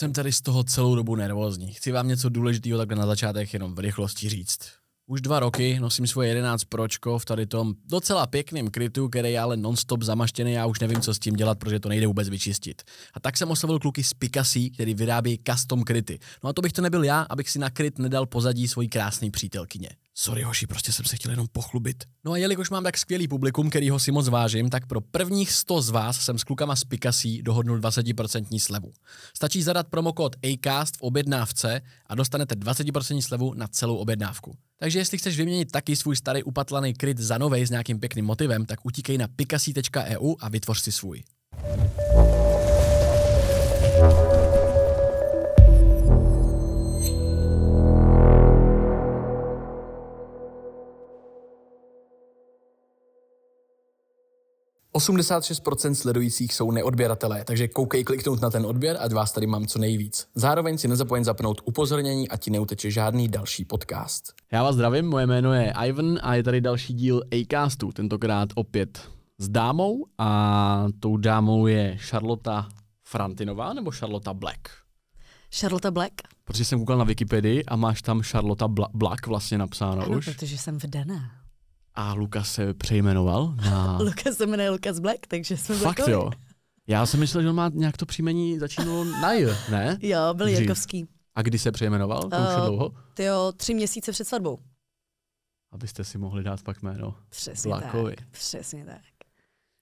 Jsem tady z toho celou dobu nervózní. Chci vám něco důležitého takhle na začátek jenom v rychlosti říct. Už 2 roky nosím svoje 11 pročko v tady tom docela pěkném krytu, který je ale non-stop zamaštěný, já už nevím, co s tím dělat, protože to nejde vůbec vyčistit. A tak jsem oslovil kluky z Pikasi, který vyrábí custom kryty. No a to bych to nebyl já, abych si na kryt nedal pozadí svojí krásný přítelkyně. Sorry hoši, prostě jsem se chtěl jenom pochlubit. No a jelikož mám tak skvělý publikum, kterýho si moc vážím, tak pro prvních 100 z vás jsem s klukama z Pikasi dohodnul 20% slevu. Stačí zadat promokód ACAST v objednávce a dostanete 20% slevu na celou objednávku. Takže jestli chceš vyměnit taky svůj starý upatlaný kryt za novej s nějakým pěkným motivem, tak utíkej na pikasi.eu a vytvoř si svůj. – 86% sledujících jsou neodběratelé, takže koukej kliknout na ten odběr, ať vás tady mám co nejvíc. Zároveň si nezapomeň zapnout upozornění, a ti neuteče žádný další podcast. Já vás zdravím, moje jméno je Ivan a je tady další díl Acastu, tentokrát opět s dámou, a tou dámou je Šarlota Frantinová nebo Šarlota Black? – Šarlota Black. – Protože jsem koukal na Wikipedii a máš tam Šarlota Black vlastně napsáno ano, už. – Ano, protože jsem vdaná. A Lucas se přejmenoval na... Lucas se jmenuje Lucas Black, takže jsme Fakt Blackovi. Jo? Já jsem myslel, že on má nějak to příjmení, začínalo na J, ne? Jo, byl Jankovský. A kdy se přejmenoval? To už je dlouho? Tyjo, 3 měsíce před svatbou. Abyste si mohli dát pak jméno Blackovi. Přesně tak.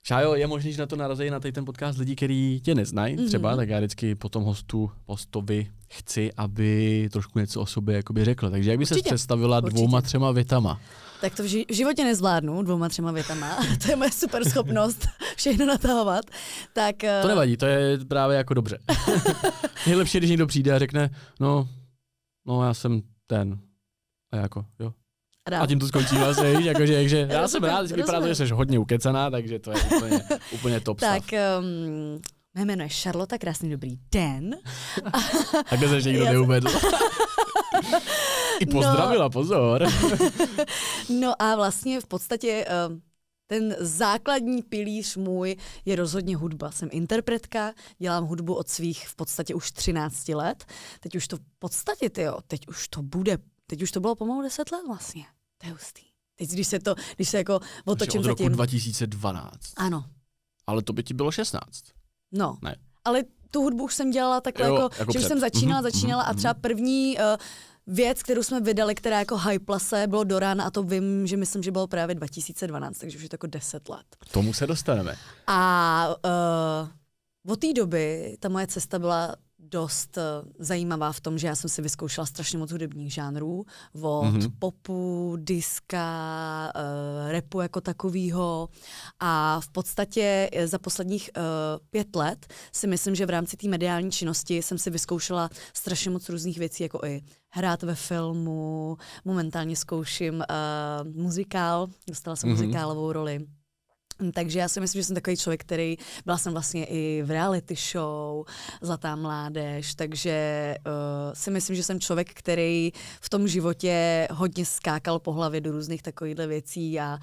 Šájo, je možný, že na to narazí na ten podcast lidi, kteří tě neznají třeba, tak já vždycky po tom hostovi chci, aby trošku něco o sobě jakoby řekla. Takže jak by se představila dvouma, třema větama? Tak to v životě nezvládnu, 2-3 větama, to je moje super schopnost všechno natahovat. Tak, to nevadí, to je právě jako dobře. Nejlepší, když někdo přijde a řekne, no já jsem ten, a jako, jo. Rád. A tím to skončí vlastně, takže já jsem rád, že vypadá to, že jsi hodně ukecaná, takže to je úplně top stav. Tak, mé jméno je Šarlota, krásný dobrý den. Tak to se někdo neuvedl. I pozdravila, pozor. No a vlastně v podstatě ten základní pilíř můj je rozhodně hudba. Jsem interpretka, dělám hudbu od svých v podstatě už 13 let. Teď už to v podstatě, teď už to bylo pomalu 10 let vlastně. To je hustý. Teď, když se jako otočím zatím. Od roku 2012. Ano. Ale to by ti bylo 16. No. Ne. Ale tu hudbu už jsem dělala takhle, jako že jsem začínala a třeba první věc, kterou jsme vydali, která jako hypla se, bylo Do rána, a to vím, že myslím, že bylo právě 2012, takže už je to jako 10 let. K tomu se dostaneme. A od té doby ta moje cesta byla dost zajímavá v tom, že já jsem si vyzkoušela strašně moc hudebních žánrů, od popu, diska, rapu jako takovýho, a v podstatě za posledních 5 let si myslím, že v rámci té mediální činnosti jsem si vyzkoušela strašně moc různých věcí, jako i hrát ve filmu, momentálně zkouším muzikál, dostala jsem muzikálovou roli. Takže já si myslím, že jsem takový člověk, který byla jsem vlastně i v reality show Zlatá mládež, takže si myslím, že jsem člověk, který v tom životě hodně skákal po hlavě do různých takovýchhle věcí a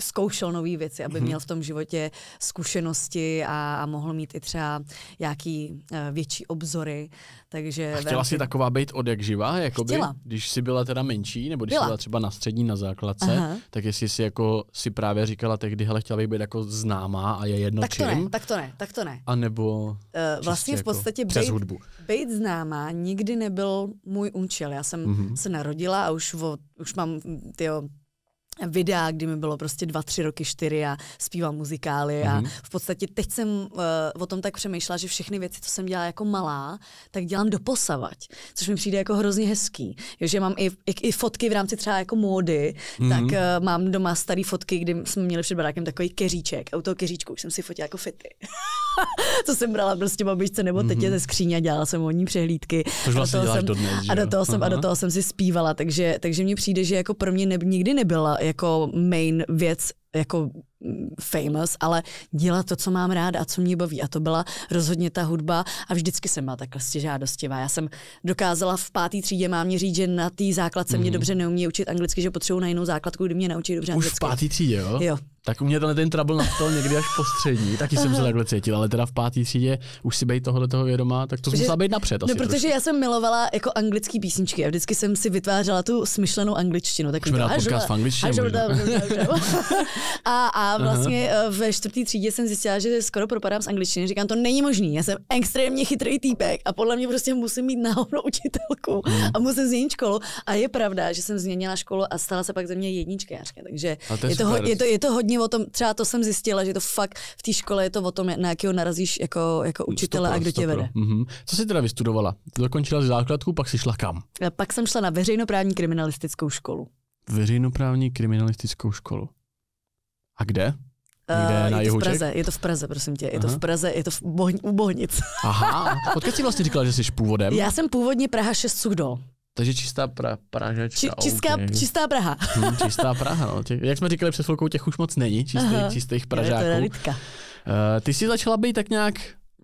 zkoušel nové věci, aby měl v tom životě zkušenosti a mohl mít i třeba nějaký větší obzory. Takže a chtěla jsi taková být od jak živá, jakoby, když jsi byla teda menší, nebo když jsi byla třeba na střední, na základce, tak jestli jsi jako si právě říkala tehdy, hele, chtěla bych být jako známá a je jedno čím. Tak to ne. A nebo vlastně v podstatě jako přes hudbu. Být známá nikdy nebyl můj účel. Já jsem se narodila a už mám videa, kdy mi bylo prostě 2, 3 roky, 4 a zpívám muzikály a v podstatě teď jsem o tom tak přemýšlela, že všechny věci, co jsem dělala jako malá, tak dělám doposavať, což mi přijde jako hrozně hezký. Jo, že mám i fotky v rámci třeba jako módy, tak mám doma staré fotky, kdy jsme měli před barákem takový keříček a u toho keříčku už jsem si fotila jako fity. Co jsem brala prostě babičce nebo tetě ze skříně a dělala jsem módní přehlídky. Což vlastně děláš dodnes, že jo? A do toho jsem si zpívala, takže mně přijde, že jako pro mě nikdy nebyla jako main věc, jako famous, ale dělat to, co mám ráda a co mě baví. A to byla rozhodně ta hudba a vždycky jsem byla takhle stěžádostivá. Já jsem dokázala v 5. třídě mámě říct, že na té základce mě dobře neumí učit anglicky, že potřebuji na jinou základku, kdy mě naučí dobře anglicky. Už v 5. třídě, jo? Jo. Tak u mě ten trouble nastal někdy až postřední, taky jsem se takhle cítil, ale teda v 5. třídě už si bejt tohoto vědomá, tak to jsem musela být napřed. Asi, no, protože trošku. Já jsem milovala jako anglický písničky a vždycky jsem si vytvářela tu smyšlenou angličtinu. Tak jsme dát podcast v angličtině. A vlastně ve 4. třídě jsem zjistila, že skoro propadám z angličtiny. Říkám, to není možný, já jsem extrémně chytrý týpek a podle mě prostě musím mít na hovno učitelku a musím změnit školu. A je pravda, že jsem změnila školu a stala se pak ze mě jedničkářka, takže je to hodně o tom, třeba to jsem zjistila, že to fakt v té škole je to o tom, na jakého narazíš jako učitele a kdo tě vede. Mm-hmm. Co jsi teda vystudovala? Dokončila jsi základku, pak jsi šla kam? A pak jsem šla na veřejnoprávní kriminalistickou školu. Veřejnoprávní kriminalistickou školu. A kde? Je to v Praze, prosím tě. Je to v Praze, je to u Bohnic. Aha, odkud jsi vlastně říkala, že jsi původem? Já jsem původně Praha 6 Suchdol. Takže čistá Pražačka. Čistá Praha. Čistá Praha, no. Jak jsme říkali před chvilkou, těch už moc není, čistých Pražáků. Ty jsi začala být tak nějak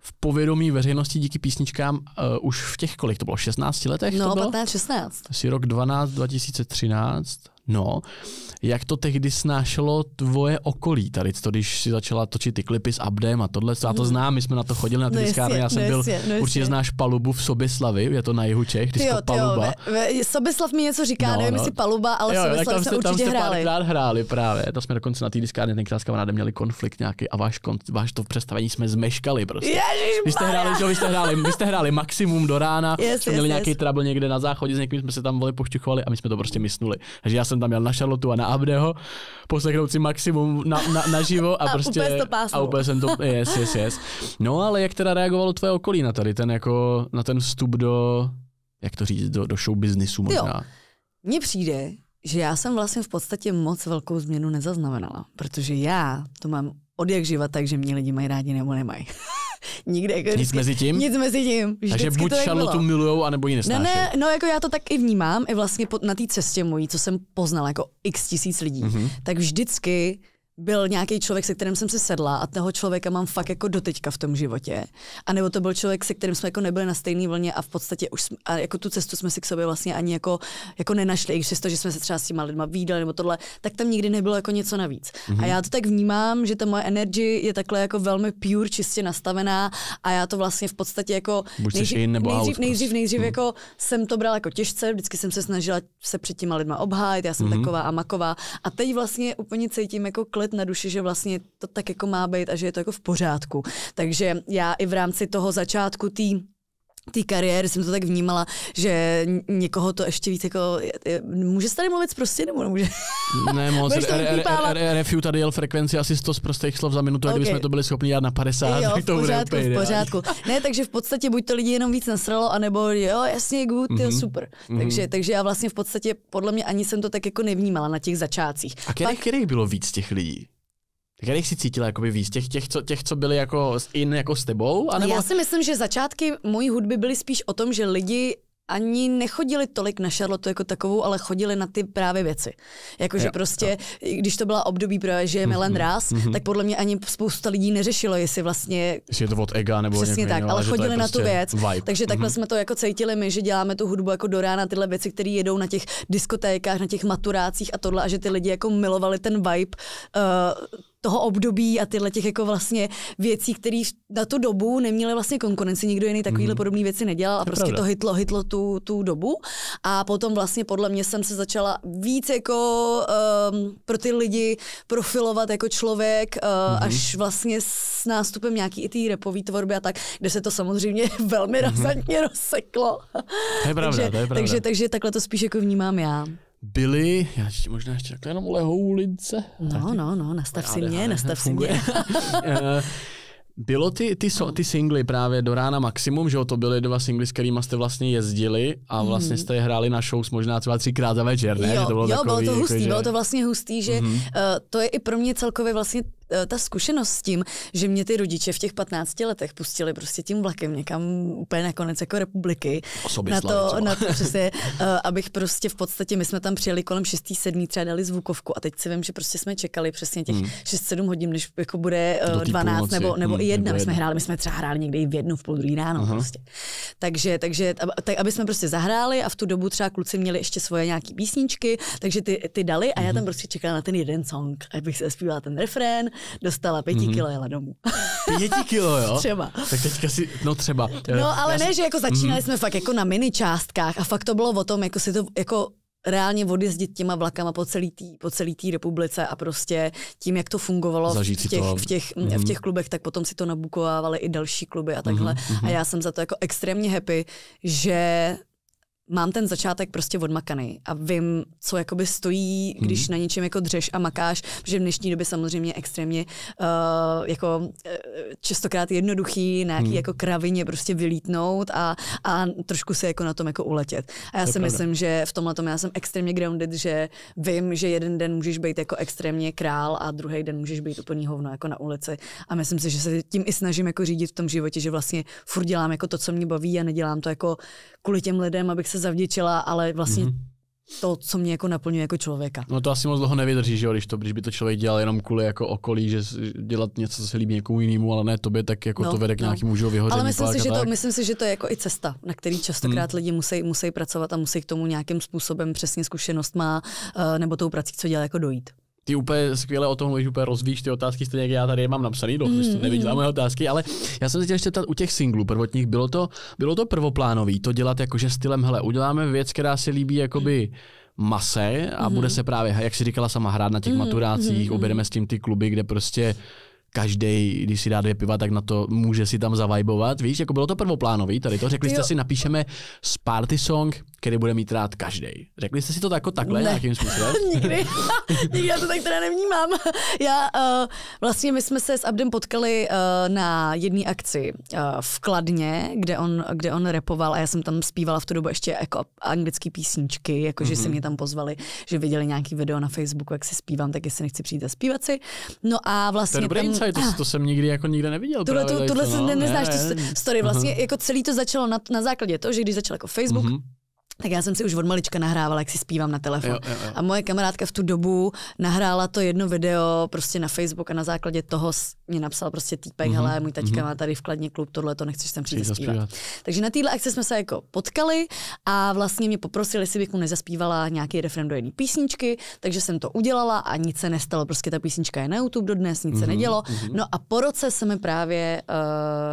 v povědomí veřejnosti díky písničkám už v těch kolik? To bylo 16 letech? No, 15-16. Asi rok 12, 2013. No, jak to tehdy snášelo tvoje okolí tady, když si začala točit ty klipy s Abdem a tohle, já to znám, my jsme na to chodili na ty tiskárny, já jsem byl, určitě znáš Palubu v Soběslavi, je to na jihu Čech, když to Paluba. Soběslav mi něco říká, nevím, jestli Paluba, ale Soběslav se určitě hráli. Tam hráli právě, to jsme dokonce na té tiskárně tenkrát s kamarádem měli konflikt nějaký a váš to představení jsme zmeškali prostě. Vy jste hráli maximum do rána, měli nějaký trouble někde na záchodě, s někým jsme se tam pošťuchovali a my jsme to prostě mysnuli. Jsem tam jel na Šarlotu a na Abdeho, poslechnout si maximum naživo a prostě úplně jsem to yes. No, ale jak teda reagovalo tvoje okolí na tady na ten vstup do, jak to říct, do show businessu možná? Mně přijde, že já jsem vlastně v podstatě moc velkou změnu nezaznamenala, protože já to mám odjakživa tak, že mě lidi mají rádi nebo nemají. Nikde, jako nic mezi tím? Nic mezi tím. Takže buď to tak Šarlotu milujou, anebo ji nesnášejí. Ne, no jako já to tak i vnímám, i vlastně na té cestě mojí, co jsem poznala, jako x tisíc lidí, tak vždycky byl nějaký člověk, se kterým jsem si sedla a toho člověka mám fakt jako doteďka v tom životě. A nebo to byl člověk, se kterým jsme jako nebyli na stejné vlně a v podstatě už jsme, a jako tu cestu jsme si k sobě vlastně ani jako nenašli, i přesto, že jsme se třeba s těma lidma vídali nebo tohle, tak tam nikdy nebylo jako něco navíc. A já to tak vnímám, že ta moje energie je takhle jako velmi pure, čistě nastavená a já to vlastně v podstatě jako nejdřív jako jsem to brala jako těžce, vždycky jsem se snažila se před těma lidma obhájit, já jsem taková a maková a teď vlastně úplně cítím jako na duši, že vlastně to tak jako má být a že je to jako v pořádku. Takže já i v rámci toho začátku té kariéry jsem to tak vnímala, že někoho to ještě víc jako... Může se tady mluvit prostě nebo nemůže? Ne moc. RFU tady jel frekvenci asi 100 z prostých slov za minutu, okay. A kdybychom to byli schopni dělat na 50, jo, tak to bude v pořádku. Ne, takže v podstatě buď to lidi jenom víc nasralo, anebo jo, jasně, good, jo, super. Takže já vlastně v podstatě, podle mě ani jsem to tak jako nevnímala na těch začátcích. A kterých bylo víc těch lidí? Já si cítila jakoby víc těch, co byli jako in jako s tebou? Anebo... Já si myslím, že začátky mojí hudby byly spíš o tom, že lidi ani nechodili tolik na Šarlotu jako takovou, ale chodili na ty právě věci. Jakože prostě, když to byla období právě, že je Milan Rás, tak podle mě ani spousta lidí neřešilo, jestli je to od ega nebo přesně tak, ale chodili na tu věc. Vibe. Takže takhle jsme to jako cítili my, že děláme tu hudbu jako do rána, tyhle věci, které jedou na těch diskotékách, na těch maturácích a tohle, a že ty lidi jako milovali ten vibe toho období a tyhle těch jako vlastně věcí, které na tu dobu neměly vlastně konkurenci, nikdo jiný takovýhle podobné věci nedělal a prostě to hitlo tu dobu. A potom vlastně podle mě jsem se začala víc jako pro ty lidi profilovat jako člověk až vlastně s nástupem nějaký i té rapové tvorby a tak, kde se to samozřejmě velmi razantně rozseklo. To je pravda, to je pravda. Takže takhle to spíš jako vnímám já. Byli, já možná ještě takhle jenom lehou lince. No, nastav si mě. Bylo ty singly právě do rána maximum, že jo, to byly 2 singly, s kterými jste vlastně jezdili a vlastně jste je hráli na shows možná třeba 3krát za večer, ne? Jo, bylo to hustý, že vlastně to je i pro mě celkově vlastně ta zkušenost s tím, že mě ty rodiče v těch 15 letech pustili prostě tím vlakem někam úplně nakonec jako republiky. Na to přesně, abych prostě v podstatě, my jsme tam přijeli kolem 6-7 třeba dali zvukovku a teď si vím, že prostě jsme čekali přesně těch 6-7 hodin, než jako bude 12 nebo i jedna. My jsme třeba hráli někdy i v 1, v půl 2 ráno prostě. Takže aby jsme prostě zahráli a v tu dobu třeba kluci měli ještě svoje nějaký písničky, takže ty dali a já tam prostě čekala na ten jeden song, abych se zpívala ten refrén, dostala 5 kilo, jela domů. 5 kilo, jo? Třeba. Tak teďka si, no třeba. No ale ne, že jako začínali jsme fakt jako na mini částkách a fakt to bylo o tom, jako si to jako reálně odjezdit těma vlakama po celý té republice a prostě tím, jak to fungovalo v těch klubech, tak potom si to nabukovávaly i další kluby a takhle. A já jsem za to jako extrémně happy, že mám ten začátek prostě odmakaný a vím, co jakoby stojí, když na něčem jako dřeš a makáš, protože v dnešní době samozřejmě extrémně častokrát jednoduchý na nějaký jako kravině prostě vylítnout a trošku se jako na tom jako uletět. A já si myslím, že v tomhle tomu já jsem extrémně grounded, že vím, že jeden den můžeš být jako extrémně král a druhý den můžeš být úplný hovno jako na ulici. A myslím si, že se tím i snažím jako řídit v tom životě, že vlastně furt dělám jako to, co mě baví a nedělám to jako kvůli těm lidem, abych se zavděčila, ale vlastně to, co mě jako naplňuje jako člověka. No to asi moc dlouho nevydrží, že jo, když by to člověk dělal jenom kvůli jako okolí, že dělat něco, co se líbí někomu jinému, ale ne tobě, tak jako to vede k nějakému vyhoření. Ale myslím si, že to je jako i cesta, na který častokrát lidi musí pracovat a musí k tomu nějakým způsobem přesně zkušenost má, nebo tou prací, co dělá, jako dojít. Ty úplně skvěle o tom mluvíš, úplně rozvíjíš ty otázky, stejně jak já tady je mám napsaný, jste neviděla moje otázky, ale já jsem se chtěl ještě ptat u těch singlů prvotních, bylo to prvoplánový, to dělat jakože stylem, hele, uděláme věc, která se líbí jakoby mase a bude se právě, jak si říkala sama, hrát na těch maturácích, objedeme s tím ty kluby, kde prostě každý, když si dá 2 piva, tak na to může si tam zavajbovat, víš, jako bylo to prvoplánový, tady to, řekli jste si, napíšeme party song, který bude mít rád každý. Řekli jste si to jako takhle nějakým způsobem? Nikdy já to tak teda nevnímám. Vlastně my jsme se s Abdem potkali na jedné akci v Kladně, kde on rapoval a já jsem tam zpívala v tu dobu ještě jako anglické písničky, jakože se mě tam pozvali, že viděli nějaký video na Facebooku, jak si zpívám, tak jestli nechci přijít a zpívat si. No a vlastně to je dobrý insight, to jsem nikdy jako nikde neviděl. Tohle se neznáš, story vlastně jako celý to začalo na základě toho, že když začal jako Facebook, tak já jsem si už od malička nahrávala, jak si zpívám na telefon. Jo. A moje kamarádka v tu dobu nahrála to jedno video prostě na Facebook a na základě toho mě napsal prostě týpek, hele, můj taťka má tady v Kladně klub, tohle to nechceš tam přijít zpívat. Takže na téhle akci jsme se jako potkali a vlastně mě poprosili, jestli bych mu nezaspívala nějaký refrén do jedné písničky, takže jsem to udělala a nic se nestalo, prostě ta písnička je na YouTube dodnes, nic se nedělo. No a po roce se mi právě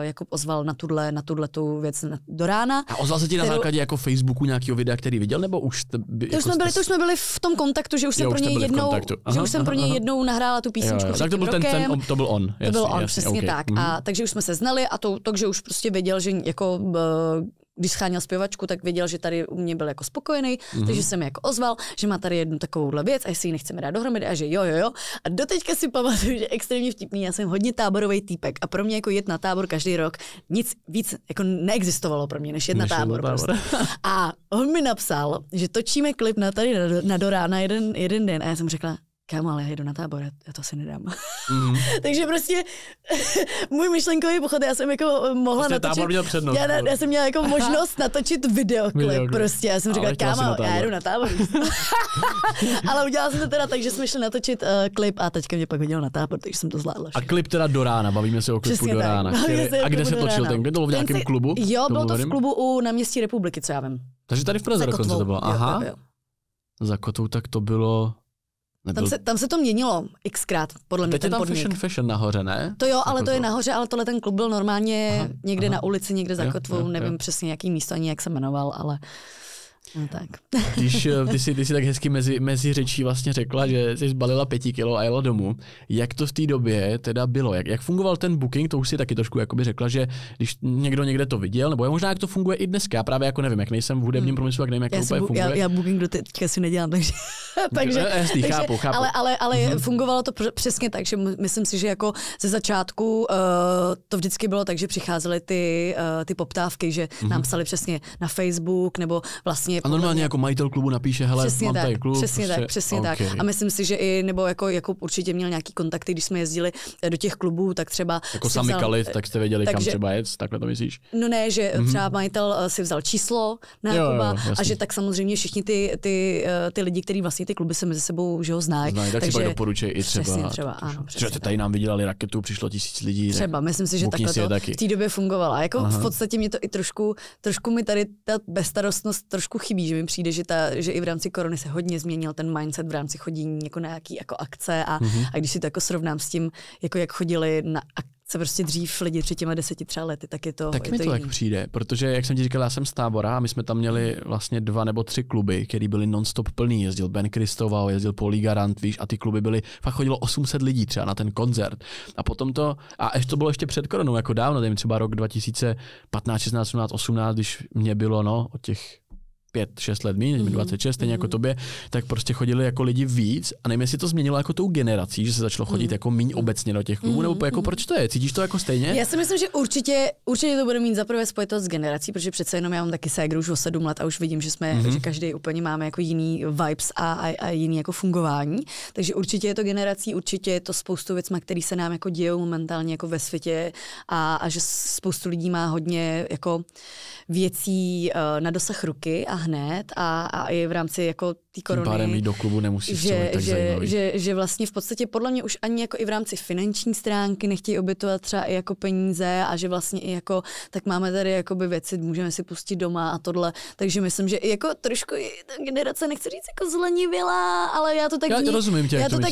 jako ozval na tu věc do rána. A ozval se ti na základě jako Facebooku nějaký videa, který viděl, nebo už? Už jsme byli v tom kontaktu, že už jsem pro něj jednou nahrála tu písničku. Jo. Tak to byl on. To byl on, přesně, tak. A takže už jsme se znali a takže už prostě věděl, že jako když scháněl zpěvačku, tak věděl, že tady u mě byl jako spokojený, takže se mi jako ozval, že má tady jednu takovouhle věc a jestli ji nechceme dát dohromady a že jo. A doteďka si pamatuju, že extrémně vtipný, já jsem hodně táborový týpek a pro mě jako jet na tábor každý rok, nic víc jako neexistovalo pro mě, než jet na tábor. Prostě. A on mi napsal, že točíme klip na tady na do rána jeden den a já jsem řekla, kámo, ale já jdu na tábor, já to asi nedám. Takže prostě můj myšlenkový pochod, já jsem jako mohla natočit, já jsem měla jako možnost natočit videoklip prostě, já jsem říkala, kámo, já jdu na tábor. Ale udělala jsem to teda tak, že jsme šli natočit klip a teďka mě pak hodilo na tábor, takže jsem to zvládla. A klip teda do rána, bavíme se o klipu do rána. A kde se točil ten klip, to bylo v nějakém klubu? Jo, bylo to v klubu u náměstí Republiky, co já vím. Takže tady v Praze dokonce to bylo, aha. Za Kotvou tak to bylo. Tam se to měnilo xkrát, podle mě. Teď je tam fashion nahoře, ne? To jo, ale to je nahoře, ale tohle ten klub byl normálně někde na ulici, někde za Kotvou, nevím přesně jaký místo, ani jak se jmenoval, ale no tak. Když ty jsi tak hezky mezi řečí vlastně řekla, že jsi zbalila 5 kilo a jela domů, jak to v té době teda bylo? Jak fungoval ten booking? To už si taky trošku jakoby řekla, že když někdo někde to viděl, nebo možná jak to funguje i dneska. Já právě jako nevím, jak nejsem v hudebním průmyslu, jak nevím, jak to úplně funguje. Já booking do teďka si nedělám, takže chápu. Ale fungovalo to přesně tak, že myslím si, že jako ze začátku to vždycky bylo tak, že přicházely ty poptávky, že nám psali přesně na Facebook nebo vlastně je. A normálně jako majitel klubu napíše, hele, mám tady klub. Přesně tak, přesně tak. A myslím si, že i, nebo jako Jakub určitě měl nějaký kontakty, když jsme jezdili do těch klubů, tak třeba... Jako sami kalit, tak jste věděli, kam třeba jet, takhle to myslíš? No ne, že třeba majitel si vzal číslo na Jakuba a že tak samozřejmě všichni ty lidi, kteří vlastně ty kluby se mezi sebou, že ho znají. Tak třeba doporučují i třeba. Tady nám vydělali raketu, přišlo 1000 lidí. Třeba, myslím si, že takhle to v té době fungovalo. A jako v podstatě mě to i trošku mi tady ta bezstarostnost trošku chybí, že mi přijde, že i v rámci korony se hodně změnil ten mindset v rámci chodění jako na nějaký jako akce a když si to jako srovnám s tím, jako jak chodili na akce prostě dřív lidi před těma 10 třeba lety, tak je to. Tak mi to tak přijde, protože jak jsem ti říkal, já jsem z Tábora a my jsme tam měli vlastně 2 nebo 3 kluby, které byly non-stop plný. Jezdil Ben Kristoval, jezdil Pauli Garant, víš, a ty kluby byly, fakt chodilo 800 lidí třeba na ten koncert. A potom to, a ještě to bylo ještě před koronou, jako dávno, nevím, třeba rok 2015, 16, 17, 18, když mě bylo, no, od těch 5-6 let méně, 26, stejně jako tobě, tak prostě chodili jako lidi víc a nevím, jestli to změnilo jako tou generací, že se začalo chodit jako míň obecně do těch klubů, nebo jako proč to je? Cítíš to jako stejně? Já si myslím, že určitě to bude mít za prvé spojitost s generací, protože přece jenom já mám taky ségru už o 7 let a už vidím, že jsme, že každý úplně máme jako jiný vibes a jiný jako fungování, takže určitě je to generací, určitě je to spoustu věcma, které se nám jako dějou momentálně jako ve světě a že spoustu lidí má hodně jako věcí na dosah ruky a hned a i v rámci jako té korony. Tím pádem jít do klubu nemusíš, že vlastně v podstatě podle mě už ani jako i v rámci finanční stránky nechtějí obětovat třeba i jako peníze a že vlastně i jako tak máme tady jakoby věci, můžeme si pustit doma a tohle. Takže myslím, že i jako trošku ta generace, nechci říct jako zlenivělá, ale já to tak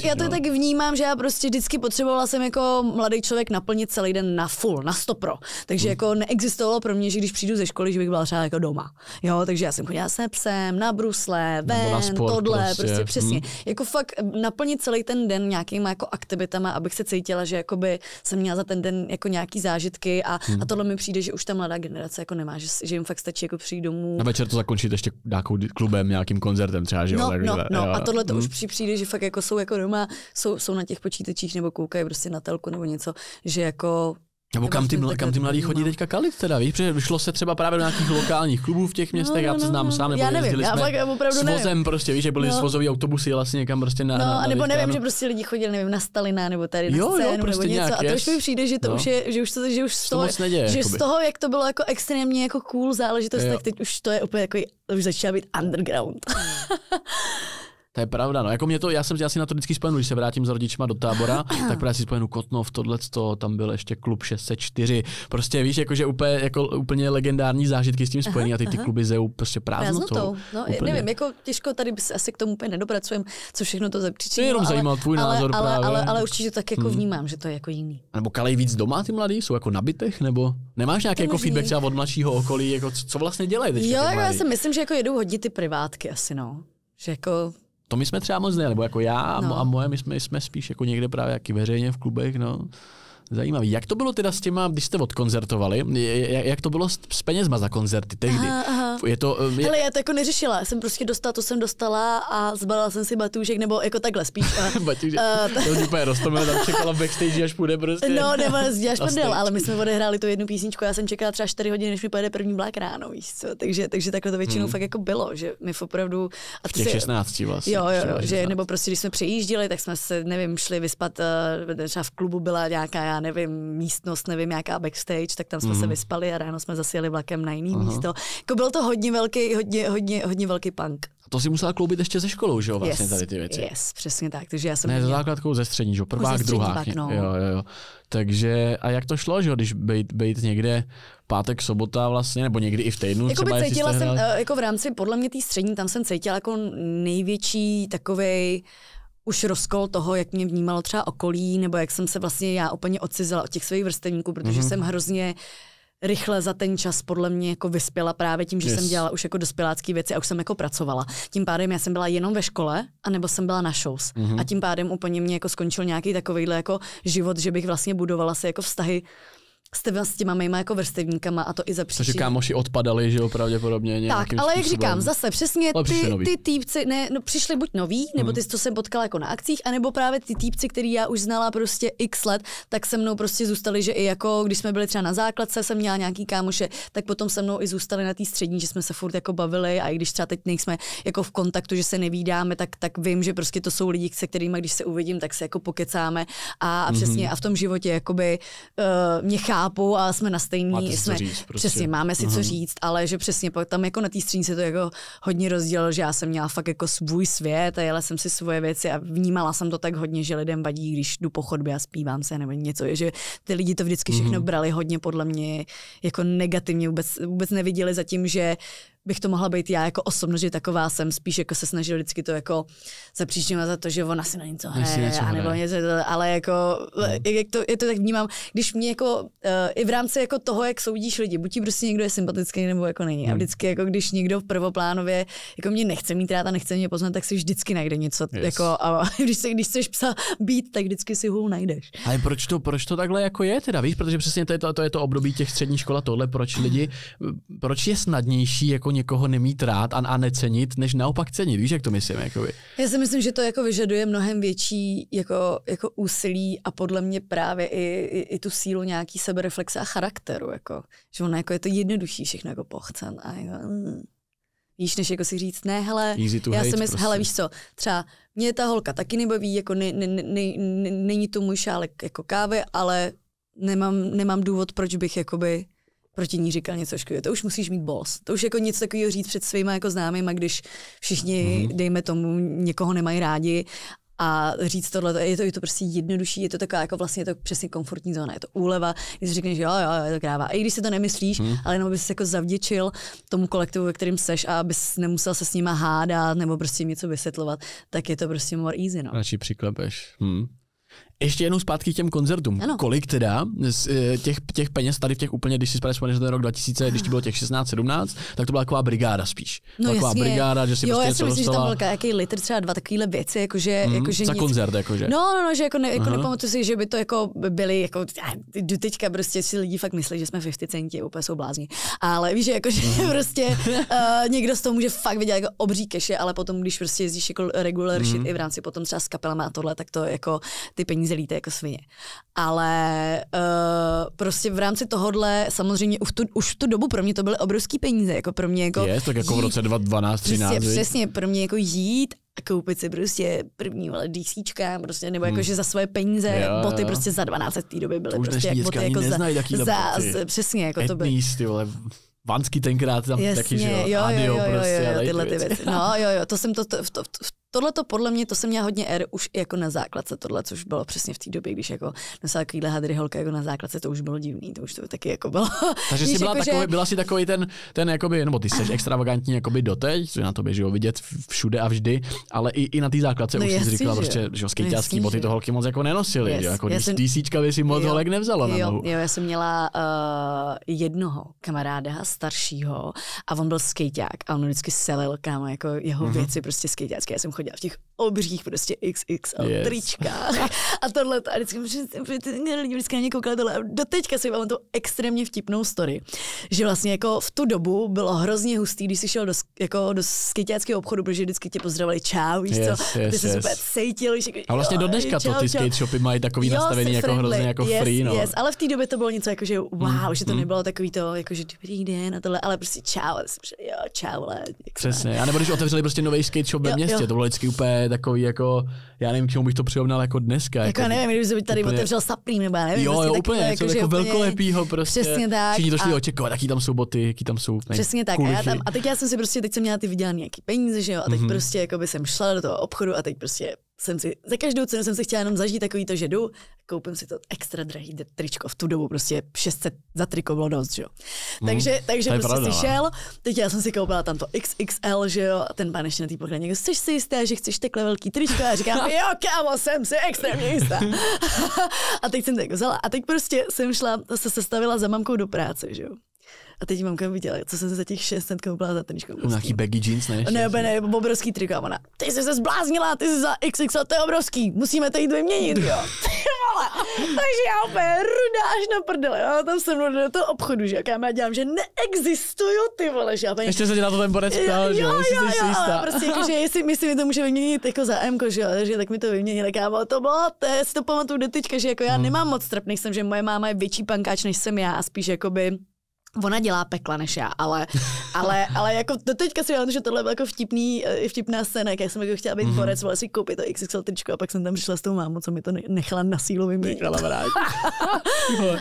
já to tak vnímám, že já prostě vždycky potřebovala jsem jako mladý člověk naplnit celý den na full, na 100%. Takže jako neexistovalo pro mě, že když přijdu ze školy, že bych byla třeba jako doma. Jo, takže já jsem chodila se psem, na brusle, ven, sport, tohle, prostě přesně. Jako fakt naplnit celý ten den nějakýma jako aktivitama, abych se cítila, že jakoby jsem měla za ten den jako nějaký zážitky a tohle mi přijde, že už ta mladá generace jako nemá, že jim fakt stačí jako přijít domů. Na večer to zakončit ještě nějakou klubem, nějakým koncertem třeba, že jo? No, a tohle to už přijde, že fakt jako jsou jako doma, jsou na těch počítačích nebo koukají prostě na telku nebo něco, že jako... Nebo kam ty mladí chodí teďka kalit teda, víš, protože vyšlo se třeba právě do nějakých lokálních klubů v těch městech, já to znám sám, nebo jezdili jsme s vozem prostě, víš, že byly svozový autobusy vlastně někam prostě na... No, nebo nevím, že prostě lidi chodili, nevím, na Stalina, nebo tady na scénu, nebo něco, a to už mi přijde, že to už je, že už z toho, jak to bylo jako extrémně jako cool záležitost, tak teď už to je úplně jako, už začíná být underground. To je pravda, no. Jako mě to, já si na to vždycky vzpomenu, když se vrátím s rodičma do Tábora, tak právě si vzpomenu Kotnov, tohleto, tam byl ještě klub 604. Prostě víš, jakože úplně legendární zážitky s tím spojený a ty kluby zejí prostě prázdnotou. No, nevím, jako těžko tady asi k tomu úplně nedopracujem, co všechno to zapříčinilo. Mě jenom zajímal tvůj názor právě. Ale určitě tak jako vnímám, že to je jako jiný. A nebo kalej víc doma ty mladí, jsou jako na bytech, nebo nemáš nějaký jako feedback třeba od mladšího okolí, jako co vlastně dělají? Jo, já si myslím, že jako jedou hodně ty privátky asi, no, že jako to my jsme třeba moc ne, nebo jako já a moje, my jsme spíš jako někde právě jaký veřejně v klubech, no. Zajímavý. Jak to bylo teda s těma, když jste odkoncertovali, jak to bylo s penězma za koncerty tehdy? Aha. Hele, já to jako neřešila, jsem prostě dostala, to jsem dostala a zbalila jsem si batůžek, nebo jako takhle spíš. Batůžek, to už úplně roztomil, tam čekala backstage, až půjde prostě. No, nebo až prdel, ale my jsme odehráli tu jednu písničku, já jsem čekala třeba 4 hodiny, než mi pojede první vlak ráno, víš co, takže takhle to většinou fakt jako bylo, že my opravdu... A v těch 16 vlastně. Jo, že nebo prostě, když jsme přejížděli, tak jsme se, nevím, šli vyspat, třeba v klubu byla nějaká, nevím, místnost, nevím, jaká backstage, tak tam jsme se vyspali a ráno jsme zasjeli vlakem na jiný místo. Jako byl to hodně velký punk. A to si musela kloubit ještě ze školou, že jo, vlastně tady ty věci. Přesně tak, takže já jsem... Ne, za základkou ze střední, že jo, prvák, druhák. Jo. Takže, a jak to šlo, že jo, když bejt někde pátek, sobota vlastně, nebo někdy i v týdnu? Jakoby třeba, cítila jsem, jako v rámci, podle mě té střední, tam jsem cítila jako největší takovej už rozkol toho, jak mě vnímalo třeba okolí, nebo jak jsem se vlastně já úplně odcizela od těch svých vrstevníků, protože jsem hrozně rychle za ten čas podle mě jako vyspěla právě tím, že jsem dělala už jako dospělácké věci a už jsem jako pracovala. Tím pádem já jsem byla jenom ve škole, anebo jsem byla na shows. A tím pádem úplně mě jako skončil nějaký takovejhle jako život, že bych vlastně budovala se jako vztahy s těma mýma jako vrstevníkama a to i za příčinu. Takže kámoši odpadali, že jo, pravděpodobně nějakým způsobem. Tak, ale jak říkám, zase přesně ty týpci, ne, no, přišli buď noví, nebo ty, co jsem potkala jako na akcích, anebo právě ty týpci, který já už znala prostě x let, tak se mnou prostě zůstali, že i jako, když jsme byli třeba na základce, jsem měla nějaký kámoše, tak potom se mnou i zůstali na té střední, že jsme se furt jako bavili a i když třeba teď nejsme jako v kontaktu, že se nevídáme, tak vím, že prostě to jsou lidi, se kterými, když se uvidím, tak se jako pokecáme a přesně a v tom životě jakoby mě chápu a jsme na stejný, přesně máme si co říct, ale že přesně tam jako na té stříně se to jako hodně rozdělilo, že já jsem měla fakt jako svůj svět a jela jsem si svoje věci a vnímala jsem to tak hodně, že lidem vadí, když jdu po chodbě a zpívám se nebo něco, že ty lidi to vždycky všechno brali hodně podle mě jako negativně, vůbec neviděli za tím, že bych to mohla být já jako osobnost, že taková jsem, spíš jako se snažil vždycky to jako zapříčinovat za to, že ona si na něco hraje, anebo něco, ale jako, jak to tak vnímám, když mě jako, i v rámci jako toho, jak soudíš lidi, buď prostě někdo je sympatický, nebo jako není. A vždycky jako, když někdo v prvoplánově, jako mě nechce mít rád a nechce mě poznat, tak si vždycky najde něco, jako, a když chceš psa být, tak vždycky si ho najdeš. Ale proč to takhle jako je teda, víš, protože přesně to je to období těch středních škol a tohle, proč je snadnější jako někoho nemít rád a necenit, než naopak cenit. Víš, jak to myslím? Jakoby. Já si myslím, že to jako vyžaduje mnohem větší jako úsilí a podle mě právě i tu sílu nějaký sebereflexe a charakteru. Jako. Že ono jako je to jednodušší všechno jako pochcen. A jako, víš, než jako si říct, ne, hele, já si myslím, prostě. Hele, víš co, třeba mě ta holka taky nebaví, jako není to můj šálek jako kávy, ale nemám důvod, proč bych jakoby proti ní říkal něco škodlivého. To už musíš mít boss. To už jako něco takového říct před svýma jako známýma, když všichni, dejme tomu, někoho nemají rádi a říct tohle, je to prostě jednodušší, je to taková jako vlastně to přesně komfortní zóna, je to úleva, když řekneš, jo, je to kráva. A i když si to nemyslíš, ale jenom bys jako zavděčil tomu kolektivu, ve kterém seš a abys nemusel se s nima hádat nebo prostě něco vysvětlovat, tak je to prostě more easy, no. Radši přiklepeš. Ještě jednou zpátky k těm koncertům. Ano. Kolik teda z těch peněz tady v těch úplně, když si spomínáš ten rok 2000, když ti bylo těch 16, 17, tak to byla taková brigáda spíš. No taková brigáda, že si prostě něco dostala. Jo, já si myslím, že tam byl jaký litr, třeba dva takovýhle věci, jakože za nic. Koncert, jakože. No, že jako, nepamatuji si, že by to jako byly, jako teďka prostě si lidi fakt myslí, že jsme 50 centi, úplně jsou blázni. Ale víš, že jakože prostě někdo z toho může fakt vidět jako obří keše, ale potom, když prostě jezdíš jako regular shit i v rámci potom třeba s kapelama a tohle, tak to jako ty peníze zelíte jako svině. Ale prostě v rámci tohodle samozřejmě už v tu dobu pro mě to byly obrovský peníze. Jako pro mě jako tak jako v roce 2012, 13. Přesně, pro mě jako jít a koupit si prostě první DCčka, prostě, nebo jakože za svoje peníze boty prostě za 12 v té době byly. Už prostě jak boty jako za přesně, jako to byly. Vanský tenkrát tam taky, že jo, Adio prostě. Jo, tyhle ty věci. No jo, to jsem tohleto podle mě, to jsem měla hodně už jako na základce tohle, což bylo přesně v té době, když jako nosila takovýhle hadry holka jako na základce, to už bylo divný, to už to taky jako bylo. Takže jsi byla, jako takový, byla si takový ten jakoby, nebo ty jsi extravagantní jakoby doteď, což na tobě, že jo, vidět všude a vždy, ale i na té základce už jsi říkala, prostě, že skejťácký boty to holky moc jako nenosily, jako když tisíčka by si moc holek nevzala na nohu. Jo, já jsem měla jednoho kamaráda staršího a on byl skejťák a on vždycky selil, kámo, jako jeho věci prostě skejťácké. Chodila v těch obřích prostě XXL tričkách a tohle a vždycky na mě koukala tohle a doteďka si mám tu extrémně vtipnou story, že vlastně jako v tu dobu bylo hrozně hustý, když jsi šel do skejťáckého obchodu, protože vždycky tě pozdravili čau, víš co, ty se super cítil. A vlastně do dneška to ty skate shopy mají takový nastavený jako hrozně jako free, no. Ale v té době to bylo něco jako, že wow, že to nebylo takový to, jako že dobrý den a tohle, ale prostě čau, jo, čau. Přesně, a nebo když otevřeli prostě nový skate shop ve městě, to bylo vždycky úplně takový jako, já nevím, k čemu bych to přirovnal jako dneska. Jako já nevím, kdyby tady úplně otevřel Saprý nebo já nevím. Jo, prostě úplně, něco jako velkolepýho prostě. Přesně tak. Všichni to šli očekovat, jaký tam jsou boty, jaký tam jsou. Přesně tak. A teď já jsem si prostě, teď jsem měla ty vydělaný nějaký peníze, že jo, a teď prostě jakoby jsem šla do toho obchodu a teď prostě jsem si, za každou cenu jsem si chtěla jenom zažít takový to, že jdu, koupím si to extra drahý tričko, v tu dobu prostě 600 za triko bylo dost, že jo. Takže prostě pravda, si šel, teď já jsem si koupila tam to XXL, že jo, a ten pán ještě na té pochraně, jako, jsi si jistá, že chceš takhle velký tričko? A říkám, jo, kámo, jsem si extrémně jistá. A teď jsem to jako vzala a teď prostě jsem šla, se sestavila za mamkou do práce, že jo. A teď mamka viděla, co jsem se za těch 600 koupila za tričko. Nějaký baggy jeans, ne? Ne, obrovský triko. A ona, ty jsi se zbláznila, ty jsi za XXL, to je obrovský, musíme to jít vyměnit, jo. prdele. Takže já úplně rudá až na prdele. Já tam se mnou do toho obchodu, že jak já má dělám, že neexistuju, ty vole, že já paní... Ještě se ti na to ten borec ptal, že jo, prostě jako, že jestli mi to může vyměnit jako za M, že jo, takže tak mi to vymění, tak já to bylo, to je, si to pamatuju do teďka, že jako já nemám moc trapnej jsem, že moje máma je větší pankáč, než jsem já a spíš jakoby... Ona dělá pekla než já, ale jako do teďka si dělám, že tohle byla jako vtipná scéna, jak já jsem jako chtěla být borec, ale si koupit to XXL tričko a pak jsem tam přišla s tou mámou, co mi to nechala na sílu vyměnit.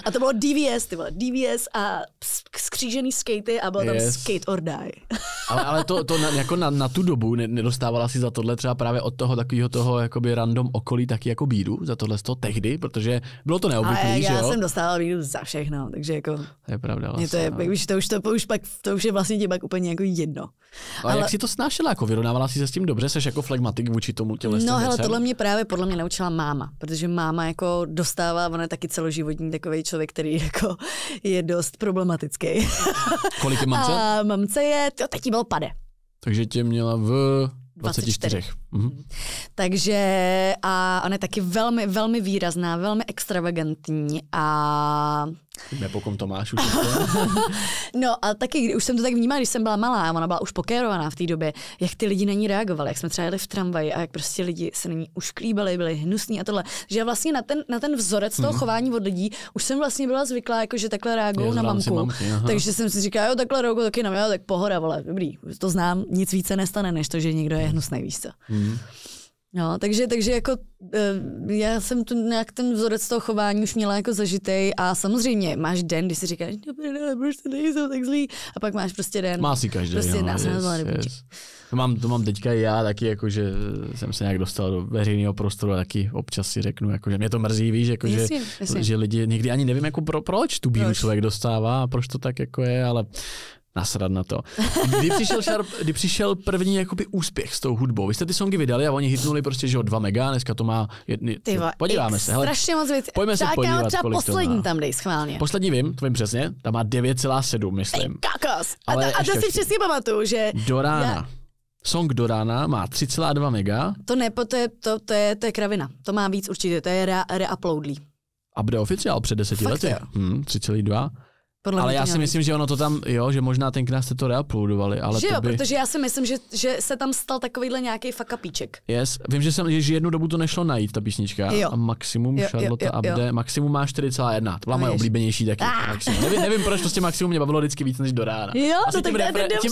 A to bylo DVS, ty vole, DVS a skřížený skatey a bylo tam skate or die. Ale to jako na tu dobu nedostávala si za tohle třeba právě od toho takového toho jakoby random okolí taky jako bídu za tohle to tehdy, protože bylo to neobvyklý, že jo? Já jsem dostávala bídu za všechno, takže jako... To je pravda. To už je vlastně tě pak úplně jako jedno. Ale jak si to snášela, jako vyrovnávala si se s tím dobře, seš jako flegmatik vůči tomu tělesným? No hele, tohle mě právě podle mě naučila máma, protože máma jako dostává, ona je taky celoživotní takový člověk, který jako je dost problematický. Kolik je mamce? A mamce je, teď jí bylo pade. Takže tě měla v... 24. Takže a ona je taky velmi, velmi výrazná, velmi extravagantní a... Nepokom to máš už. No a taky, už jsem to tak vnímala, když jsem byla malá, ona byla už pokérovaná v té době, jak ty lidi na ní reagovali, jak jsme třeba jeli v tramvaji a jak prostě lidi se na ní ušklíbali, byli hnusní a tohle. Že já vlastně na ten vzorec toho chování od lidí už jsem vlastně byla zvyklá, jako že takhle reagují na mamku. Takže jsem si říkala, jo, takhle reagují taky na mě, tak pohoda, vole, dobrý, to znám, nic více nestane, než to, že někdo je hnusný, víš co. No, takže jako já jsem tu nějak ten vzorec toho chování už měla jako zažitej a samozřejmě máš den, když si říkáš, proč to nejsou tak zlý, a pak máš prostě den. Má si každý, prostě no, yes. To mám teďka i já taky, jakože jsem se nějak dostal do veřejného prostoru a taky občas si řeknu, jakože mě to mrzí, víš, jakože, že lidi, někdy ani nevím, jako proč tu bílu člověk dostává a proč to tak jako je, ale... Nasrad na to. Kdy přišel první jakoby úspěch s tou hudbou? Vy jste ty songy vydali a oni hitnuli prostě, že 2 mega, dneska to má jedny... Podíváme se, hele. Strašně moc věcí. Pojďme se podívat, kolik to má. Poslední tam dej schválně. Poslední vím, to vím přesně, tam má 9,7, myslím. Ej, kakos! A to si přesně pamatuju, že... Do rána. Song Do rána má 3,2 mega. To je kravina. To má víc určitě, to je reuploadlý. A bude oficiál před 10 lety. 3,2. Ale já si myslím, že ono to tam, jo, že možná tenkrát jste to reuploadovali, ale že to jo, by... protože já si myslím, že se tam stal takovýhle nějaký fakapíček. Yes, vím, že jednu dobu to nešlo najít, ta písnička. Jo. A maximum, Šarlota Abde, maximum má 4,1. To byla moje oblíbenější taky. Nevím, proč prostě maximum mě bavilo vždycky víc než Do rána. Jo, asi to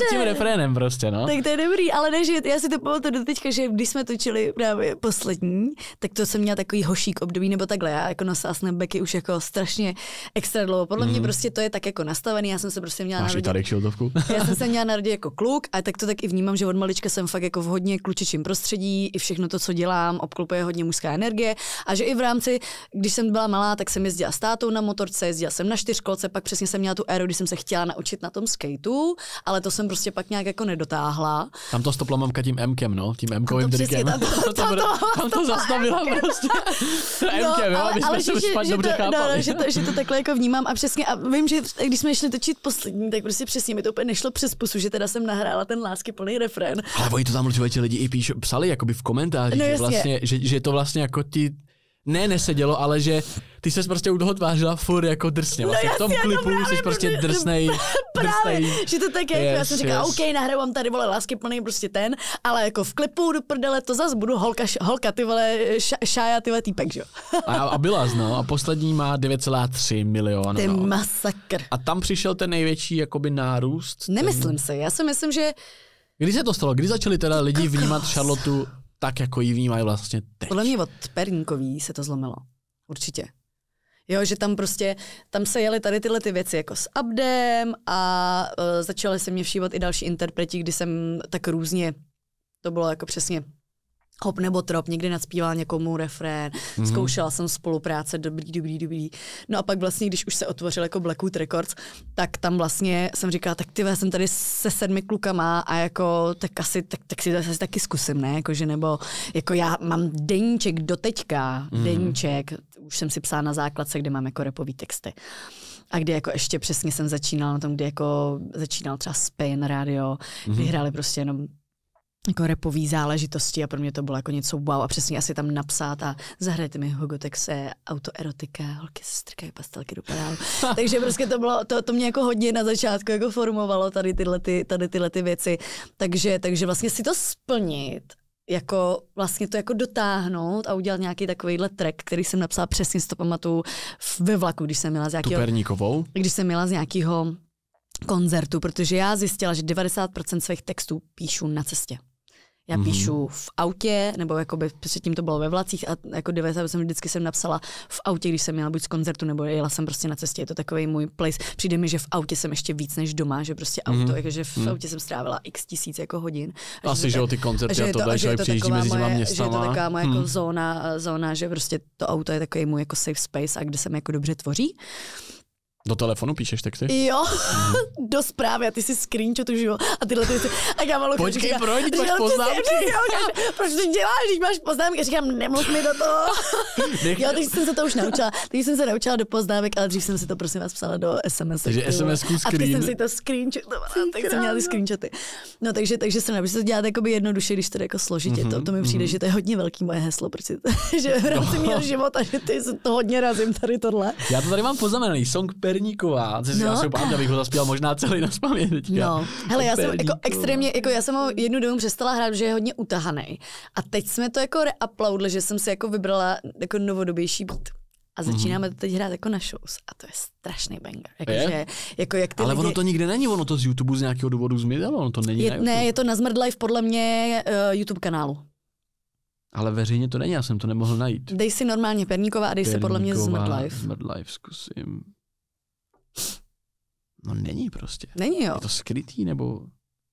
tím refrénem prostě, no. Tak to je dobrý, ale ne, že já si to pamatuju do teďka, že když jsme točili právě poslední, tak to jsem měla takový hošík období nebo takhle. Já jako nosila snapbacky už jako strašně extra dlouho. Podle mě prostě to je tak jako nastavený, já jsem se prostě měla narodit. Já jsem se měla narodit jako kluk a tak to tak i vnímám, že od malička jsem fakt jako v hodně klučičím prostředí, i všechno to, co dělám, obklopuje hodně mužská energie a že i v rámci, když jsem byla malá, tak jsem jezdila s tátou na motorce, jezdila jsem na 4kolce, pak přesně jsem měla tu éru, když jsem se chtěla naučit na tom skateu, ale to jsem prostě pak nějak jako nedotáhla. Tam to stopla mamka tím Mkem, no, tím Mkovým trikem. Tam to zastavila prostě. Že to takhle jako vnímám a přesně a vím, že když jsme šli točit poslední, tak prostě přesně mi to úplně nešlo přes pusu, že teda jsem nahrála ten láskyplný refrén. Ale oni to tam ti lidi i psali jakoby v komentářích, no, že to vlastně jako ti nesedělo, ale že ty ses prostě u toho tvářila furt jako drsně. Vlastně v tom klipu jsi prostě drsnej. Právě, že to tak je, jako já jsem říkala, OK, nahrávám tady, vole, láskyplný prostě ten, ale jako v klipu do prdele to zas budu holka ty vole, šája ty vole týpek, že jo. A byla no, a poslední má 9,3 milionu. Ten masakr. A tam přišel ten největší jakoby nárůst. Nemyslím si, já si myslím, že... Kdy se to stalo? Kdy začali teda lidi vnímat Šarlotu tak, jako ji vnímají vlastně teď? Podle mě od Perníkový se to zlomilo. Určitě. Jo, že tam prostě, tam se jeli tady tyhle ty věci jako s Abdem a začaly se mě všívat i další interpreti, kdy jsem tak různě, to bylo jako přesně hop nebo trop, někdy nadzpíval někomu refrén, zkoušela jsem spolupráce, dobrý. No a pak vlastně, když už se otvořil jako Blackwood Records, tak tam vlastně jsem říkala, tak ty já jsem tady se 7 klukama a jako, tak si to asi taky zkusím, ne? Jakože nebo, jako já mám deníček do teďka, deníček, už jsem si psala na základce, kde mám jako rapový texty. A kdy jako ještě přesně jsem začínala na tom, kdy jako začínal třeba Spain Radio, kdy hráli prostě jenom jako rapový záležitosti a pro mě to bylo jako něco wow a přesně asi tam napsat a zahrajte mi Hogotexe, autoerotika, holky se strkají pastelky do padálu. Takže prostě to bylo, to mě jako hodně na začátku jako formovalo tady tyhle ty věci. Takže vlastně si to splnit, jako vlastně to jako dotáhnout a udělat nějaký takovýhle track, který jsem napsala, přesně si to pamatuju, ve vlaku, když jsem jela z nějakého... Tuperníkovou? Když jsem jela z nějakého koncertu, protože já zjistila, že 90% svých textů píšu na cestě. Já píšu v autě, nebo jakoby předtím to bylo ve vlacích a jako 90% jsem vždycky napsala v autě, když jsem jela buď z koncertu, nebo jela jsem prostě na cestě. Je to takový můj place. Přijde mi, že v autě jsem ještě víc než doma, že prostě auto, jakože v autě jsem strávila x tisíc jako hodin. Asi, že o ty koncerty a tohle, že přijíždí mezi těma městama. Že je to taková moje jako zóna, že prostě to auto je takový můj jako safe space a kde se mi jako dobře tvoří. Do telefonu píšeš texty? Jo, do zprávy a ty si screenshot užil a tyhle věci. A já malou počkej, proč máš poznámky? Proč to děláš, když máš poznámky? A říkám, nemluv mi do toho. Jo, takže jsem se to už naučila. Teď jsem se naučila do poznámek, ale dřív jsem si to prosím vás psala do SMS. Takže SMS-ku screen. A teď jsem si to screenshotovala, tak jsem měla ty screenshoty. No takže se naučila to dělat jakoby jednoduše, když to je jako složitě. To mi přijde, že to je hodně velký moje heslo, protože jsem měl život a že ty to hodně razím tady tohle. Já to tady mám poznamenaný, song Perníková, což já si upamatuju, abych ho zaspíval možná celý na spaměť teďka. No, hele, já jsem jako extrémně, jako já jsem ho jednu dobu přestala hrát, že je hodně utahaný. A teď jsme to jako reuploadli, že jsem si jako vybrala jako novodobější beat. A začínáme to teď hrát jako na shows. A to je strašný banger. Ale ono to nikde není, ono to z YouTube z nějakého důvodu zmizelo, ono to není na YouTube. Ne, je to na Zmrd Live podle mě YouTube kanálu. Ale veřejně to není, já jsem to nemohl najít. Dej si normálně Perníková a dej se podle mě Zmrd Live. Zmrd Live zkusím. No není prostě. Není, jo. Je to skrytý, nebo...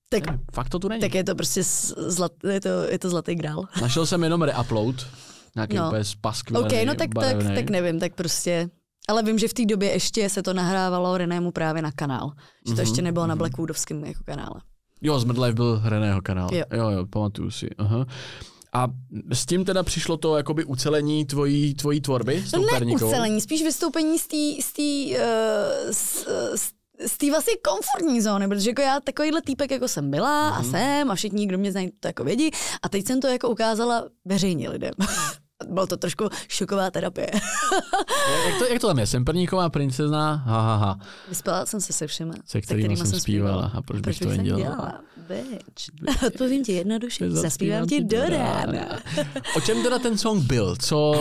Tak, ne, fakt to tu není. Tak je to prostě je to zlatý grál. Našel jsem jenom reupload. Nějaký úplně spaskvělený, barevný. No tak nevím, tak prostě... Ale vím, že v té době ještě se to nahrávalo Renému právě na kanál. Že to ještě nebylo na Blackwoodovském jako kanále. Jo, Zmrd Live byl Reného kanál. Jo, pamatuju si. Aha. A s tím teda přišlo to jakoby ucelení tvojí tvorby? No ne ucelení, spíš vystoupení z té vlastně komfortní zóny, protože jako já takovýhle týpek jako jsem byla a jsem a všichni, kdo mě znají, to jako vědí a teď jsem to jako ukázala veřejně lidem. Bylo to trošku šoková terapie. jak to tam je? Jsem Perníková princezna, hahaha. Vyspala jsem se všema. Se kterýma jsem zpívala. A proč to jsem dělala? Bitch. Odpovím ti jednoduše. Zaspívám ti do rána. O čem teda ten song byl? Co?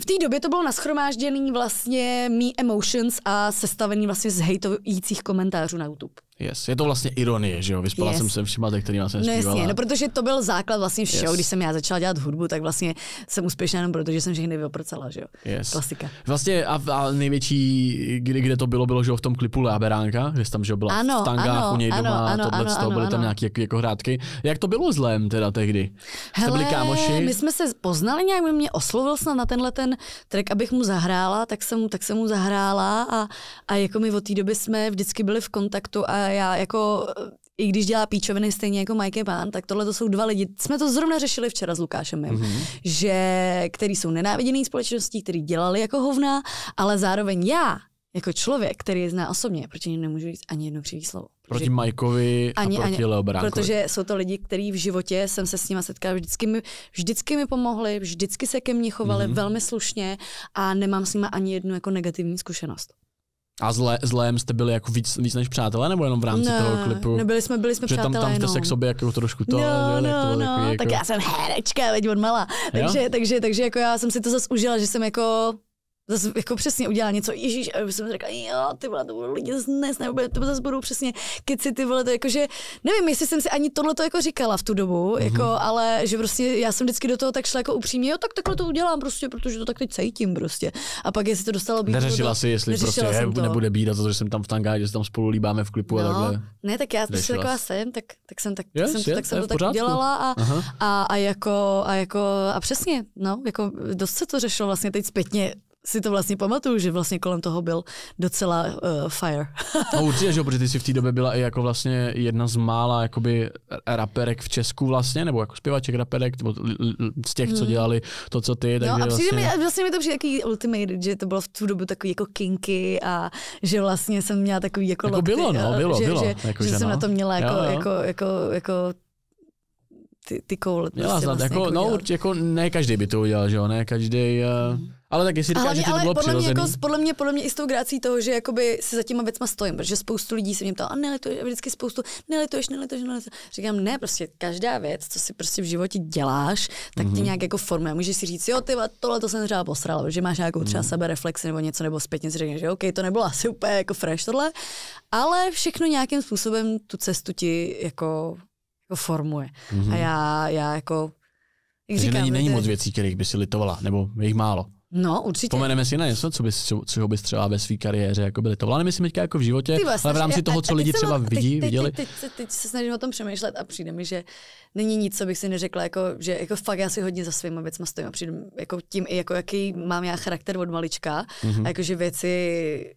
V té době to bylo nashromážděný vlastně mý emotions a sestavený vlastně z hejtujících komentářů na YouTube. Yes. Je to vlastně ironie, že jo? Vyspala jsem se všema, se kterýma jsem zpívala. No jasně, protože to byl základ vlastně všeho, když jsem já začala dělat hudbu, tak vlastně jsem úspěšná jenom proto, že jsem všechny vyprcala, že jo? Klasika. Vlastně a největší, kde to bylo, že jo, v tom klipu Láberánka, kde tam, že jo, byla v tangách u něj doma a tohle, byly tam nějaké jako hrátky. Jak to bylo zlém teda tehdy? Hele, byli kámoši? My jsme se poznali nějak, mě oslovil snad na tenhle ten track, abych mu zahrála, tak jsem mu zahrála a jako my od té doby jsme vždycky byli v kontaktu a já jako, i když dělá píčoviny stejně jako Mike Pán, tak tohle to jsou dva lidi. Jsme to zrovna řešili včera s Lukášem, že který jsou nenáviděný společností, který dělali jako hovna, ale zároveň já, jako člověk, který je zná osobně, proti němu nemůžu říct ani jedno křivý slovo. Proti Majkovi a proti Leobránkovi. Protože jsou to lidi, kteří v životě jsem se s nima setkala, vždycky mi pomohli, vždycky se ke mně chovali velmi slušně a nemám s nima ani jednu jako negativní zkušenost. A zlém jste byli jako víc než přátelé, nebo jenom v rámci toho klipu? Byli jsme přátelé, že tam jste se k sobě jako trošku to... No, tak já jsem herečka, veď odmala. Takže jako já jsem si to zase užila, že jsem jako... Zase jako přesně udělala něco, ježíš, a jsem řekla, jo, ty vole, to budou lidi dnes, nebo to zase budou přesně keci, ty vole, to jakože, nevím, jestli jsem si ani tohleto jako říkala v tu dobu, jako, ale že prostě já jsem vždycky do toho tak šla jako upřímně, jo, tak takhle to udělám prostě, protože to tak teď cítím prostě. A pak jestli to dostalo být... Neřešila si, jestli prostě nebude být a to, že jsem tam v tangách, že se tam spolu líbáme v klipu a takhle. Ne, tak já prostě taková jsem, tak jsem to tak udělala a přesně, no, jako dost se to řešilo vlastně teď zpětně. Si to vlastně pamatuju, že vlastně kolem toho byl docela fire. No určitě, že jo, protože ty jsi v té době byla i jako vlastně jedna z mála jakoby raperek v Česku vlastně, nebo jako zpěvaček raperek, nebo z těch, co dělali to, co ty. No a vlastně mi to přijde takový ultimate, že to bylo v tu dobu takový jako kinky a že vlastně jsem měla takový jako lokty, bylo, že jsem na to měla jako ty koule. Měla snad, vlastně jako, no určitě, jako ne každý by to udělal, že jo, ne každý. Ale tak jestli říkáš, že to bylo přirozený. Jako, podle mě i s tou grácí toho, že jakoby se za těma věcma stojím, protože spoustu lidí se mě ptalo, a nelituješ, vždycky spoustu, nelituješ. Říkám, ne, prostě každá věc, co si prostě v životě děláš, tak tě nějak jako formuje. Můžeš si říct, jo, ty tohle to jsem třeba posral, protože máš nějakou třeba sebereflexi nebo něco, nebo zpětně si řekneš, že OK, to nebylo asi úplně jako fresh tohle, ale všechno nějakým způsobem tu cestu ti jako formuje. A já jako říkám, že není moc věcí, kterých by si litovala, nebo jich málo. No, určitě. Vzpomeneme si na něco, co bys třeba ve své kariéře jako byly to. Ale nemyslím teďka jako v životě, ale v rámci toho, co lidi třeba viděli. Teď se snažím o tom přemýšlet a přijde mi, že není nic, co bych si neřekla, jako, že jako fakt já si hodně za svýma věcma stojím a přijde jako tím, jako, jaký mám já charakter od malička a jakože věci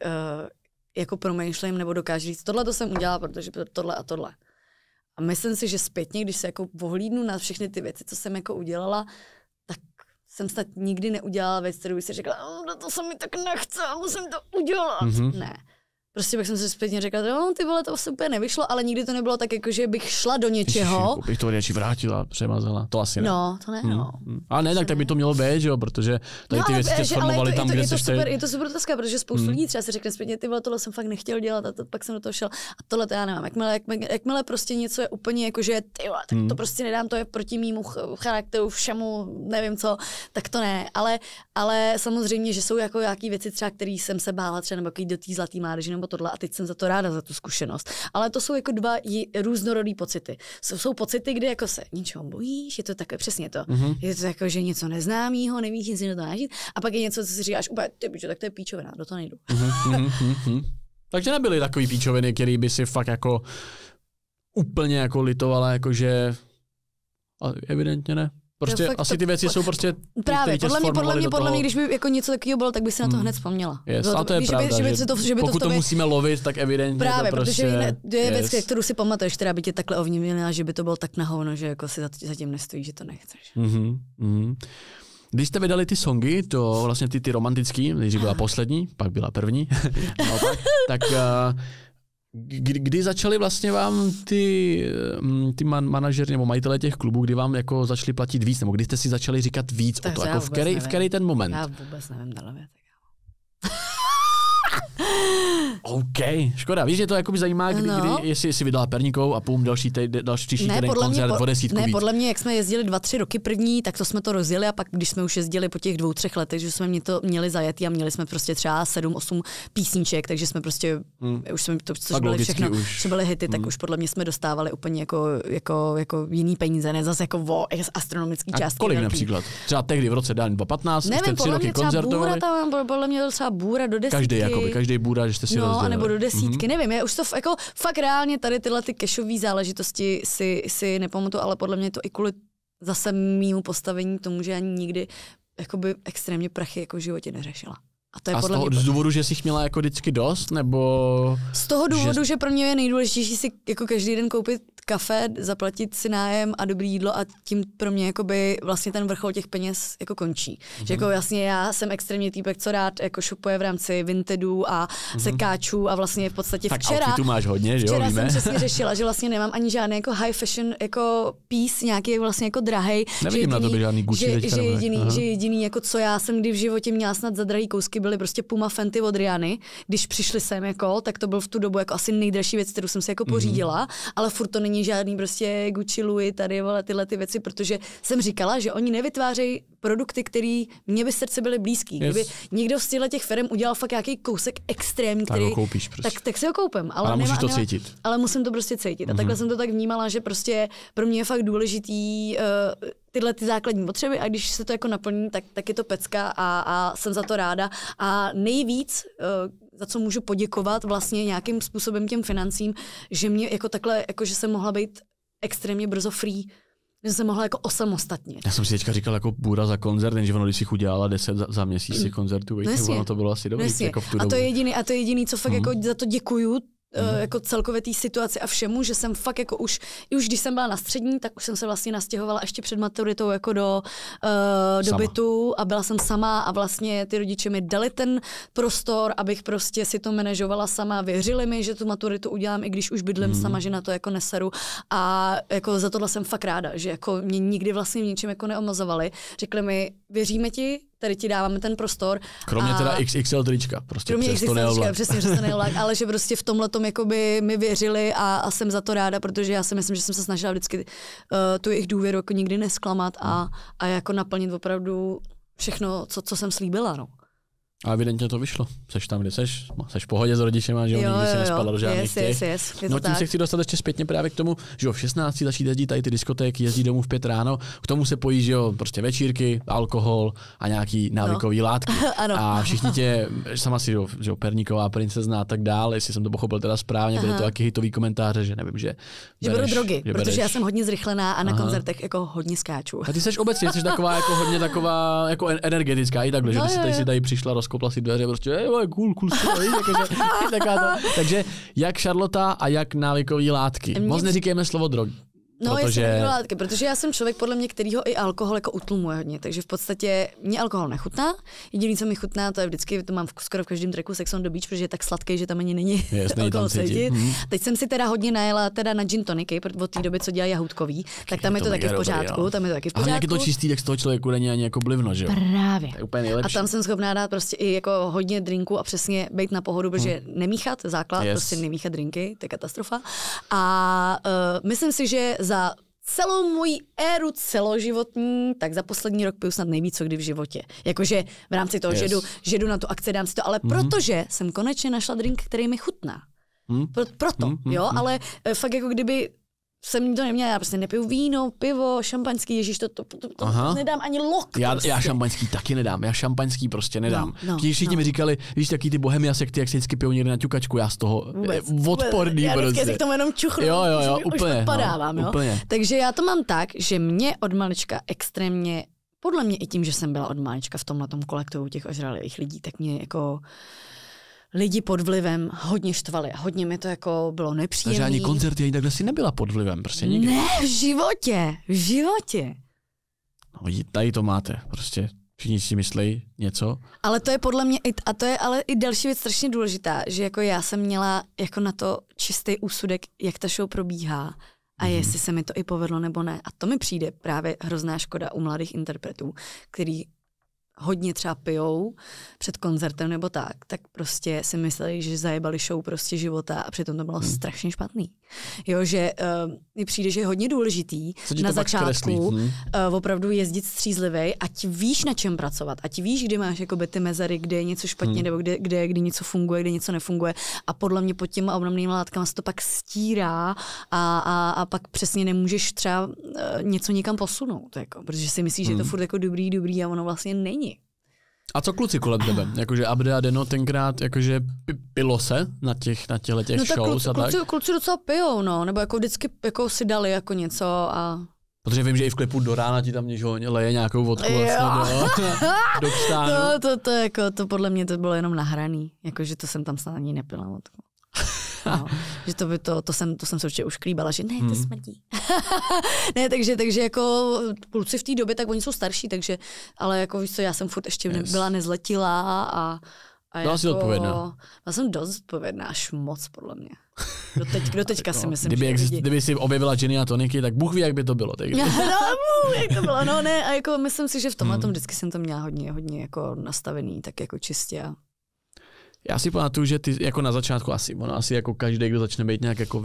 jako promýšlím nebo dokážu říct, tohle to jsem udělala, protože tohle a tohle. A myslím si, že zpětně, když se jako pohlídnu na všechny ty věci, co jsem jako udělala, jsem snad nikdy neudělala věc, kterou bych si řekla, to se mi tak nechce, musím to udělat. Ne. Prostě bych si zpětně řekla, no, ty vole, to super nevyšlo, ale nikdy to nebylo tak, jako, že bych šla do něčeho. Ježiši, bych to něčí vrátila, přemazala. To asi ne. No, to ne. No. A ne, tak by to mělo být, že jo, protože tady ty věci se sformovaly tam, kde se je to super otázka, protože spoustu lidí třeba si řekne zpětně, ty vole, tohle jsem fakt nechtěl dělat a to, pak jsem do toho šel a tohle to já nemám. Jakmile prostě něco je úplně jako, že ty vole, tak to prostě nedám, to je proti mému charakteru, všemu, nevím co, tak to ne. Ale samozřejmě, že jsou jako nějaký věci třeba, které jsem se bála, třeba nebo do té Zlaté mládeže nebo tohle, a teď jsem za to ráda, za tu zkušenost. Ale to jsou jako dva různorodý pocity. Jsou pocity, kdy jako se ničeho bojíš, je to takové přesně to. Je to jako, že něco neznámého, nevíš, jestli do toho nažít. A pak je něco, co si říkáš, úplně, ty bičo, tak to je píčovina, do toho nejdu. Takže nebyly takový píčoviny, který by si fakt jako úplně jako litovala, jakože evidentně ne. Prostě fakt, asi ty věci jsou prostě. Právě, podle mě, když by jako něco takového bylo, tak by se na to hned vzpomněla. Yes, to, a to je pravda, že by pokud to musíme lovit, tak evidentně. Právě, prostě, protože to je věc, kterou si pamatuješ, která by tě takhle ovlivnila, že by to bylo tak na hovno, že jako si zatím nestojí, že to nechceš. Když jste vydali ty songy, to vlastně ty romantický, když byla poslední, pak byla první, tak kdy začali vlastně vám ty manažeři nebo majitelé těch klubů, kdy vám jako začali platit víc, nebo kdy jste si začali říkat víc tak o to, jako v který ten moment? Já vůbec nevím, OK, škoda. Víš, že to jakoby zajímá, kdy jestli vydala perníkou a pům příští týden koncert o 10 víc. Ne, podle mě, jak jsme jezdili 2-3 roky první, tak to jsme to rozjeli a pak, když jsme už jezdili po těch 2-3 letech, že jsme měli zajetý a měli jsme prostě třeba 7-8 písniček, takže jsme prostě, už jsme to, což byly všechno, co byly hity, tak už podle mě jsme dostávali úplně jako jiný peníze, ne zase jako astronomický částky. A kolik velký. Například? Třeba tehdy v roce 2015 jste 3 roky koncertovali. Podle mě to třeba bůra do 10. Každý bůra, že jste si rozdělili. No, nebo do 10, nevím, já už to jako fakt reálně tady tyhle ty cashové záležitosti si nepamatuju, ale podle mě to i kvůli zase mýmu postavení tomu, že já nikdy jakoby extrémně prachy jako v životě neřešila. A to je z důvodu, že jsi jich měla jako vždycky dost, nebo? Z toho důvodu, že pro mě je nejdůležitější si jako každý den koupit kafe, zaplatit si nájem a dobré jídlo a tím pro mě jakoby vlastně ten vrchol těch peněz jako končí. Že jako vlastně já jsem extrémně týpek, co rád jako šupuje v rámci vintedu a sekáčů a vlastně v podstatě tak včera. Tak outfitu máš hodně, že jo, víme. Včera jsem přesně řešila, že vlastně nemám ani žádný jako high fashion jako piece, nějaký vlastně jako drahej. Nevidím na tobě žádný Gucci. Že jediný jako co já jsem kdy v životě měla snad za drahý kousky, byly prostě Puma Fenty od Riany, když přišli sem jako, tak to byl v tu dobu jako asi nejdražší věc, kterou jsem si jako pořídila, ale furt to není žádný prostě Gucci, Louis, tady vole, tyhle ty věci, protože jsem říkala, že oni nevytvářejí produkty, které mě by srdce byly blízký. Yes. Kdyby někdo z těch firm udělal fakt nějaký kousek extrém, který ho koupíš prostě. Tak si ho koupím, ale musíš to cítit. Ale musím to prostě cítit. A takhle jsem to tak vnímala, že prostě pro mě je fakt důležitý tyhle ty základní potřeby a když se to jako naplní, tak je to pecka a jsem za to ráda. A nejvíc za co můžu poděkovat vlastně nějakým způsobem těm financím, že mě jako takhle, jako že jsem mohla být extrémně brzo free, že jsem mohla jako osamostatnit. Já jsem si teďka říkal jako bůra za koncert, že ono, když si udělala 10 za měsíc si koncertu, ono to bylo asi dobrý. Jako a to je jediný, co fakt jako za to děkuju jako celkově té situaci a všemu, že jsem fakt jako už když jsem byla na střední, tak už jsem se vlastně nastěhovala ještě před maturitou jako do bytu a byla jsem sama a vlastně ty rodiče mi dali ten prostor, abych prostě si to manažovala sama, věřili mi, že tu maturitu udělám, i když už bydlím sama, že na to jako neseru a jako za tohle jsem fakt ráda, že jako mě nikdy vlastně v ničem jako neomazovali. Řekli mi, věříme ti, tady ti dáváme ten prostor. Kromě teda XXL trička. Prostě kromě XXL trička, přesně, že se neolák, ale že prostě v tomhletom jakoby mi věřili a jsem za to ráda, protože já si myslím, že jsem se snažila vždycky tu jejich důvěru jako nikdy nesklamat a jako naplnit opravdu všechno, co jsem slíbila, no. A evidentně to vyšlo. Seš tam, kde seš v pohodě s rodičema, že jo, nikdy se nespadla do žádných těch. No tím se chci dostat ještě zpětně právě k tomu, že jo, v 16 začít jezdit tady ty diskotéky, jezdí domů v 5 ráno, k tomu se pojí, že jo, prostě večírky, alkohol a nějaký návykový látky. A všichni tě, sama si, že jo, Perníková princezna a tak dále, jestli jsem to pochopil teda správně, byly to taky hitový komentáře, že nevím, že berou drogy, protože já jsem hodně zrychlená a na koncertech jako hodně skáču. A ty seš obecně, jsi taková jako hodně taková jako energetická i takhle, že ty si tady přišla kopla si dveře, prostě, cool, takže jak Šarlota a jak návykový látky. Moc neříkejme slovo drogy. No, jestli látky, protože já jsem člověk, podle mě, kterýho i alkohol jako utlumuje hodně, takže v podstatě mě alkohol nechutná, jediný, co mi chutná, to je vždycky, to mám skoro v každém tracku Sex on the Beach, protože je tak sladký, že tam ani není alkohol cítit. Teď jsem si teda hodně najela teda na gin toniky, od té doby, co dělají Jahoutkový, tak tam je to taky v pořádku, tam je to taky v pořádku. A jak je to čistý, tak z toho člověku není ani jako blivno, že jo? Právě. A tam jsem schopná dát prostě i jako hodně drinku a přesně být na pohodu, protože nemíchat základ, prostě nemíchat drinky, to je katastrofa. A myslím si, že za celou moji éru celoživotní, tak za poslední rok piju snad nejvíc, co kdy v životě. Jakože v rámci toho, že jdu na tu akci, dám si to, ale protože jsem konečně našla drink, který mi chutná. Proto, jo, ale fakt jako kdyby jsem to neměla, já prostě nepiju víno, pivo, šampaňský, ježíš, to nedám ani lok. Já šampaňský taky nedám, já šampaňský prostě nedám. Když všichni mi říkali, víš, taky ty bohemiasekty, jak se vždycky pijou někde na ťukačku, já z toho odporný. Já vždycky si k tomu jenom čuchnu, už odpadávám, no, jo. Úplně. Takže já to mám tak, že mě od malička extrémně, podle mě i tím, že jsem byla od malička v tomhletom kolektivu těch ožralých lidí, tak mě jako lidi pod vlivem hodně štvali a hodně mi to jako bylo nepříjemné. Takže ani koncerty, ani takhle si nebyla pod vlivem, prostě nikdy. Ne, v životě. No, tady to máte, prostě všichni si myslejí něco. Ale to je podle mě, a to je ale i další věc strašně důležitá, že jako já jsem měla jako na to čistý úsudek, jak ta show probíhá a jestli se mi to i povedlo nebo ne. A to mi přijde právě hrozná škoda u mladých interpretů, který hodně třeba pijou před koncertem nebo tak prostě si mysleli, že zajebali show prostě života a přitom to bylo strašně špatný. Jo, že mi přijde, že je hodně důležitý na začátku opravdu jezdit střízlivej, ať víš, na čem pracovat, ať víš, kdy máš jakoby ty mezery, kde je něco špatně, nebo kdy něco funguje, kdy něco nefunguje a podle mě pod těma obnomnými látkama se to pak stírá a pak přesně nemůžeš třeba něco někam posunout, jako, protože si myslíš, že je to furt jako dobrý a ono vlastně není. A co kluci kolem tebe? Jakože Abde a Deno tenkrát, jakože pilo se na těchto shows a tak? Kluci docela pijou, no, nebo jako vždycky jako si dali jako něco a... Protože vím, že i v klipu do rána ti tam leje nějakou vodku. Do vstánu. To podle mě to bylo jenom nahraný, jakože to jsem tam snad ani nepila vodku. No, že to jsem se určitě už klíbala, že ne, to smrdí. Ne, takže jako kluci v té době, tak oni jsou starší, takže, ale jako víš co, já jsem furt ještě byla nezletilá a byla jako, odpovědná. Já jsem dost odpovědná, až moc podle mě. Doteďka si myslím, kdyby si objevila Jenny a Toniky, tak Bůh ví, jak by to bylo. Jak to bylo, no ne, a jako myslím si, že v tomhle tom vždycky jsem to měla hodně jako nastavený, tak jako čistě. Já si pamatuju, že ty jako na začátku asi jako každý, kdo začne být nějak jako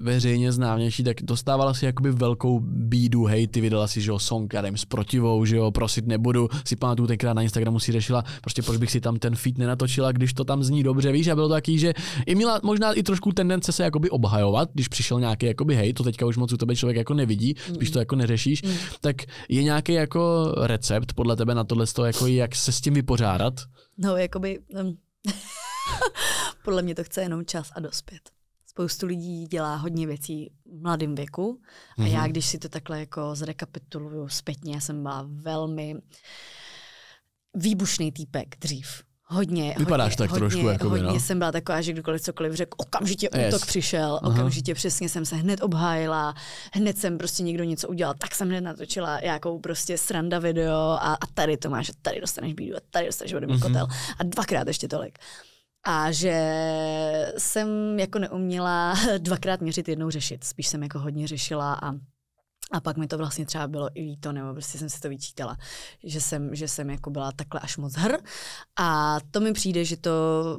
veřejně známější, tak dostávala si jakoby velkou bídu, hej, ty vydala si, že jo, song, já nevím, s Protivou, že jo, Prosit nebudu, si pamatuju, tenkrát na Instagramu si řešila, prostě proč bych si tam ten feed nenatočila, když to tam zní dobře, víš, a bylo to taky, že i měla možná i trošku tendence se jakoby obhajovat, když přišel nějaký jakoby hej, to teďka už moc u tebe člověk jako nevidí, spíš to jako neřešíš, tak je nějaký jako recept podle tebe na tohle, jako jak se s tím vypořádat? No, jakoby podle mě to chce jenom čas a dospět. Spoustu lidí dělá hodně věcí v mladém věku a já, když si to takhle jako zrekapituluju zpětně, jsem byla velmi výbušný týpek dřív. Hodně. Vypadáš tak trošku jako by, no. Hodně jsem byla taková, že kdykoliv cokoliv řekl, okamžitě útok přišel, okamžitě přesně jsem se hned obhájila, hned jsem prostě někdo něco udělal, tak jsem hned natočila nějakou prostě sranda video a tady to máš, a tady dostaneš bídu, a tady dostaneš ode mě kotel a dvakrát ještě tolik. A že jsem jako neuměla dvakrát měřit, jednou řešit. Spíš jsem jako hodně řešila a pak mi to vlastně třeba bylo i líto, nebo prostě jsem si to vyčítala, že jsem jako byla takhle až moc hr. A to mi přijde, že to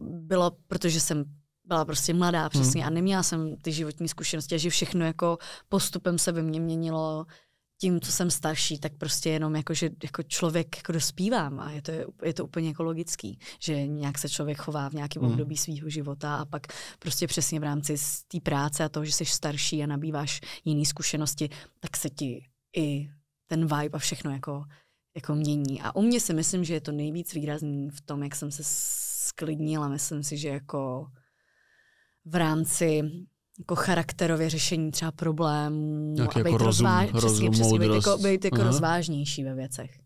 bylo, protože jsem byla prostě mladá přesně a neměla jsem ty životní zkušenosti a že všechno jako postupem se ve mně měnilo tím, co jsem starší, tak prostě jenom jako, že jako člověk jako dospívám a je to úplně jako logický, že nějak se člověk chová v nějakém období svého života a pak prostě přesně v rámci té práce a toho, že jsi starší a nabýváš jiné zkušenosti, tak se ti i ten vibe a všechno jako mění. A u mě si myslím, že je to nejvíc výrazný v tom, jak jsem se sklidnila. Myslím si, že jako v rámci jako charakterově řešení třeba problémů a být rozvážnější ve věcech.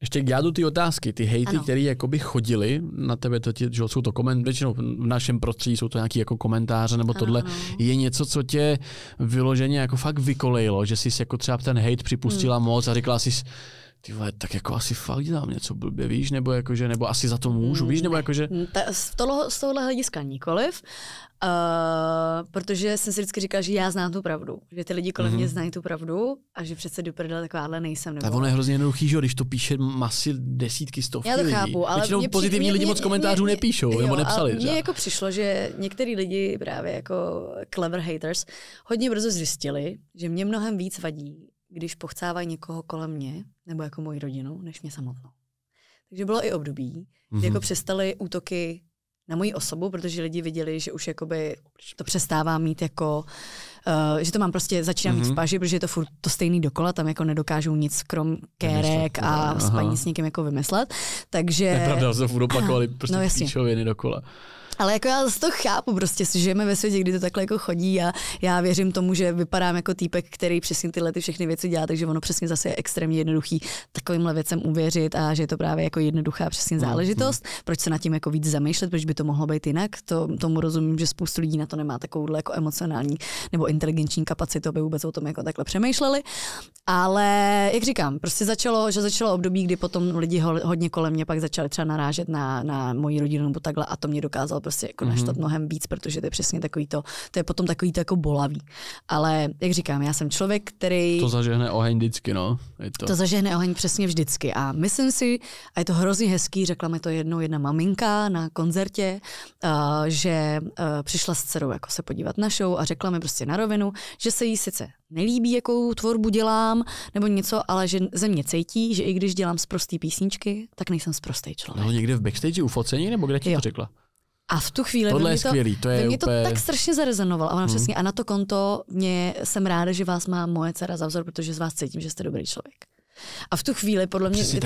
Ještě k jádu ty otázky, ty hejty, které jakoby chodily na tebe, že jsou to většinou v našem prostředí jsou to nějaké jako komentáře nebo tohle, je něco, co tě vyloženě jako fakt vykolejilo, že jsi jako třeba ten hejt připustila moc a říkala jsi, ty vole, tak jako asi fakt dělám něco blbě, víš, nebo jakože, nebo asi za to můžu, víš, nebo jakože... Z tohohle hlediska nikoliv, protože jsem si vždycky říkala, že já znám tu pravdu, že ty lidi kolem mě znají tu pravdu a že přece do prdele takováhle nejsem. Nebo... Ale ono je hrozně jednoduchý, že když to píše masy, desítky, stovky lidí. Já to chápu, ale většinou pozitivní lidi moc komentářů nepíšou, nebo nepsali. Mně jako přišlo, že některý lidi právě jako clever haters hodně brzo zjistili, že mě mnohem víc vadí, když pochcávají někoho kolem mě, nebo jako moji rodinu, než mě samotnou. Takže bylo i období, kdy jako přestaly útoky na moji osobu, protože lidi viděli, že už jakoby to přestává mít jako, že to mám prostě, začínám mít v paži, protože je to furt to stejný dokola, tam jako nedokážou nic krom kérek a spaní s někým jako vymyslet. Takže... Nepravda, že furt opakovali prostě píčoviny dokola. Ale jako já to chápu, prostě si žijeme ve světě, kdy to takhle jako chodí a já věřím tomu, že vypadám jako týpek, který přesně tyhle ty všechny věci dělá, takže ono přesně zase je extrémně jednoduchý takovýmhle věcem uvěřit a že je to právě jako jednoduchá přesně záležitost. Proč se nad tím jako víc zamýšlet, proč by to mohlo být jinak? Tomu rozumím, že spoustu lidí na to nemá takovouhle jako emocionální nebo inteligenční kapacitu, aby vůbec o tom jako takhle přemýšleli. Ale jak říkám, prostě začalo období, kdy potom lidi hodně kolem mě pak začali třeba narážet na moji rodinu nebo takhle a to mě dokázalo prostě jako naštvat mnohem víc, protože to je přesně takový to je potom takový to jako bolavý. Ale jak říkám, já jsem člověk, který... To zažehne oheň vždycky, no. To zažehne oheň přesně vždycky. A myslím si, a je to hrozně hezký, řekla mi to jednou jedna maminka na koncertě, že přišla s dcerou jako se podívat na show a řekla mi prostě na rovinu, že se jí sice nelíbí, jakou tvorbu dělám, nebo něco, ale že ze mě cítí, že i když dělám sprostý písničky, tak nejsem sprostý člověk. No někde v backstage u focení, nebo kde ti to řekla? A v tu chvíli mě to tak strašně zarezonovalo. A ona přesně, a na to konto jsem ráda, že vás má moje dcera za vzor, protože z vás cítím, že jste dobrý člověk. A v tu chvíli podle mě přesně,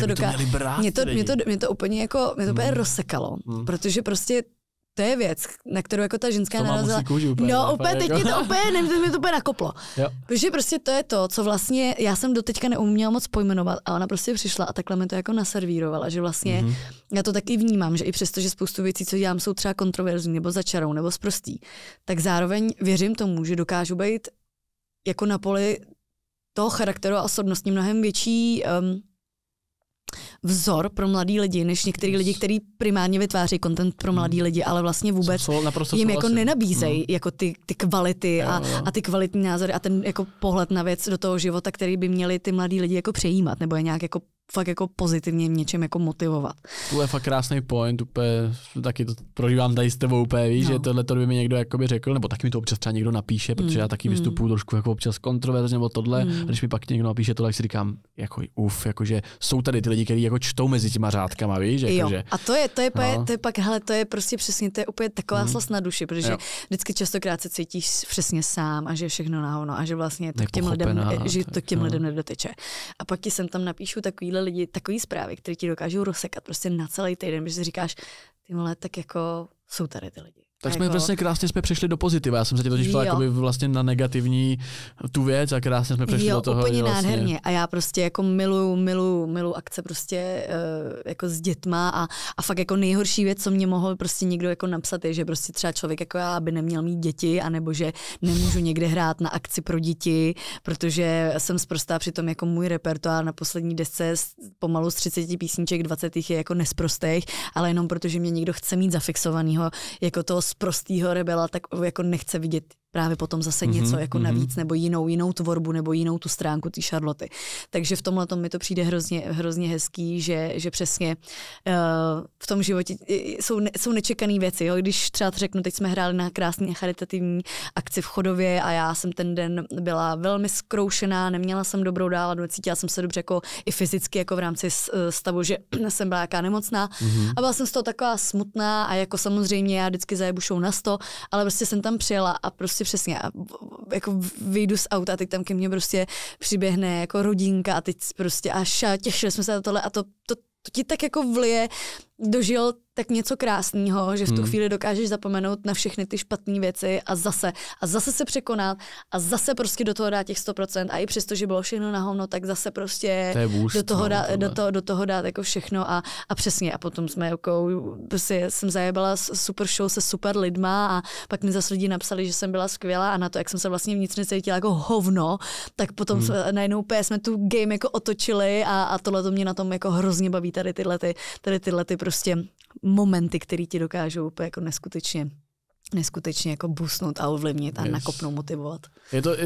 mě to úplně rozsekalo, protože prostě to je věc, na kterou jako ta ženská narazila. No úplně, teď mě to úplně nakoplo. Jo. Protože prostě to je to, co vlastně já jsem doteďka neuměla moc pojmenovat a ona prostě přišla a takhle mi to jako naservírovala, že vlastně já to taky vnímám, že i přesto, že spoustu věcí, co dělám, jsou třeba kontroverzní nebo začarou nebo sprostý, tak zároveň věřím tomu, že dokážu být jako na poli toho charakteru a osobnosti mnohem větší vzor pro mladý lidi, než některý lidi, kteří primárně vytváří content pro mladý lidi, ale vlastně vůbec jim jako nenabízejí jako ty kvality a ty kvalitní názory a ten jako pohled na věc do toho života, který by měli ty mladí lidi jako přejímat nebo je nějak jako fakt jako pozitivně něčem jako motivovat. To je fakt krásný point, úplně taky to prožívám tady s tebou úplně, víš, že tohleto by mi někdo jakoby řekl, nebo taky mi to občas třeba někdo napíše, protože já taky vystupuju trošku jako občas kontroverzně nebo tohle, a když mi pak někdo napíše tohle, tak si říkám, jako jakože jsou tady ty lidi, kteří jako čtou mezi těma řádkama, víš, jakože. A to je prostě přesně, to je úplně taková slast na duši, protože vždycky častokrát se cítíš přesně sám a že všechno na hovno a že vlastně to k těm lidem nedoteče. A pak ti sem tam napíšu lidi takový zprávy, které ti dokážou rozsekat prostě na celý týden, když si říkáš, ty vole, tak jako jsou tady ty lidi. Tak jsme vlastně krásně přešli do pozitiva. Já jsem se tě totiž ptala jakoby vlastně na negativní tu věc a krásně jsme přešli do toho. Úplně vlastně nádherně. A já prostě jako miluju akce prostě jako s dětma a fakt jako nejhorší věc, co mě mohl prostě někdo jako napsat, je, že prostě třeba člověk jako já by neměl mít děti, anebo že nemůžu někde hrát na akci pro děti, protože jsem sprostá, přitom jako můj repertoár na poslední desce pomalu z 30 písniček 20 je jako nesprostých, ale jenom protože mě někdo chce mít zafixovanýho jako toho sprostýho rebela, tak jako nechce vidět právě potom zase něco jako navíc nebo jinou tvorbu nebo jinou tu stránku té Šarloty. Takže v tomhle mi to přijde hrozně hezký, že přesně v tom životě jsou nečekané věci. Jo? Když třeba řeknu, teď jsme hráli na krásný charitativní akci v Chodově a já jsem ten den byla velmi zkroušená, neměla jsem dobrou náladu, cítila jsem se dobře jako i fyzicky jako v rámci stavu, že jsem byla jaká nemocná a byla jsem z toho taková smutná a jako samozřejmě já vždycky zajebu show na 100, ale prostě jsem tam přijela a prostě přesně, a jako vyjdu z auta a teď tam ke mně prostě přiběhne jako rodinka a teď prostě až a těšili jsme se na tohle a to ti tak jako vlije, dožil tak něco krásného, že v tu chvíli dokážeš zapomenout na všechny ty špatné věci a zase se překonat a zase prostě do toho dát těch 100% a i přesto, že bylo všechno na hovno, tak zase prostě do toho dát jako všechno a přesně a potom jsme jako, prostě jsem zajebala super show se super lidma a pak mi zase lidi napsali, že jsem byla skvělá a na to, jak jsem se vlastně vnitřně cítila jako hovno, tak potom najednou jsme tu game jako otočili a tohle to mě na tom jako hrozně baví, tady tyhle ty prostě momenty, které ti dokážou úplně jako neskutečně jako boostnout a ovlivnit a nakopnout, motivovat.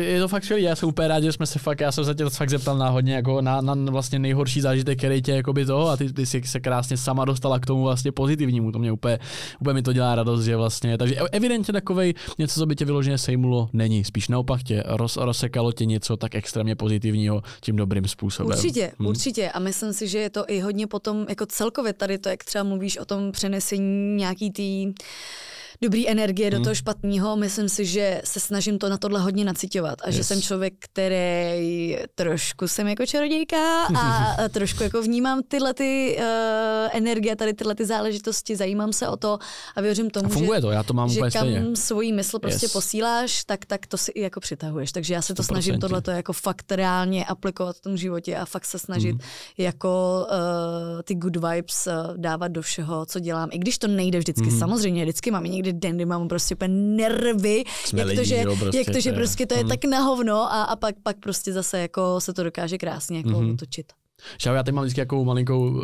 Je to fakt skvělý, já jsem úplně rád, že jsme se fakt, já jsem se tě fakt zeptal náhodně jako na vlastně nejhorší zážitek, který tě jakoby toho a ty jsi se krásně sama dostala k tomu vlastně pozitivnímu, to mě úplně mi to dělá radost, že vlastně, takže evidentně takovej něco, co by tě vyloženě sejmulo, není, spíš naopak tě rozsekalo tě něco tak extrémně pozitivního tím dobrým způsobem. Určitě a myslím si, že je to i hodně potom jako celkově tady to, jak třeba mluvíš o tom přenesení nějaký tý dobrý energie do toho špatného, myslím si, že se snažím to na tohle hodně naciťovat a že jsem člověk, který trošku jsem jako čarodějka a trošku jako vnímám tyhle ty energie, tady tyhle ty záležitosti, zajímám se o to a věřím tomu, že kam svoji mysl prostě posíláš, tak to si i jako přitahuješ, takže já se to 100%. Snažím tohleto jako fakt reálně aplikovat v tom životě a fakt se snažit jako ty good vibes dávat do všeho, co dělám, i když to nejde vždycky, samozřejmě vždycky mám někdy den, kdy mám prostě úplně nervy, jak to, že prostě to je tak na hovno a pak prostě zase jako se to dokáže krásně jako otočit. Já teď mám vždycky jakou malinkou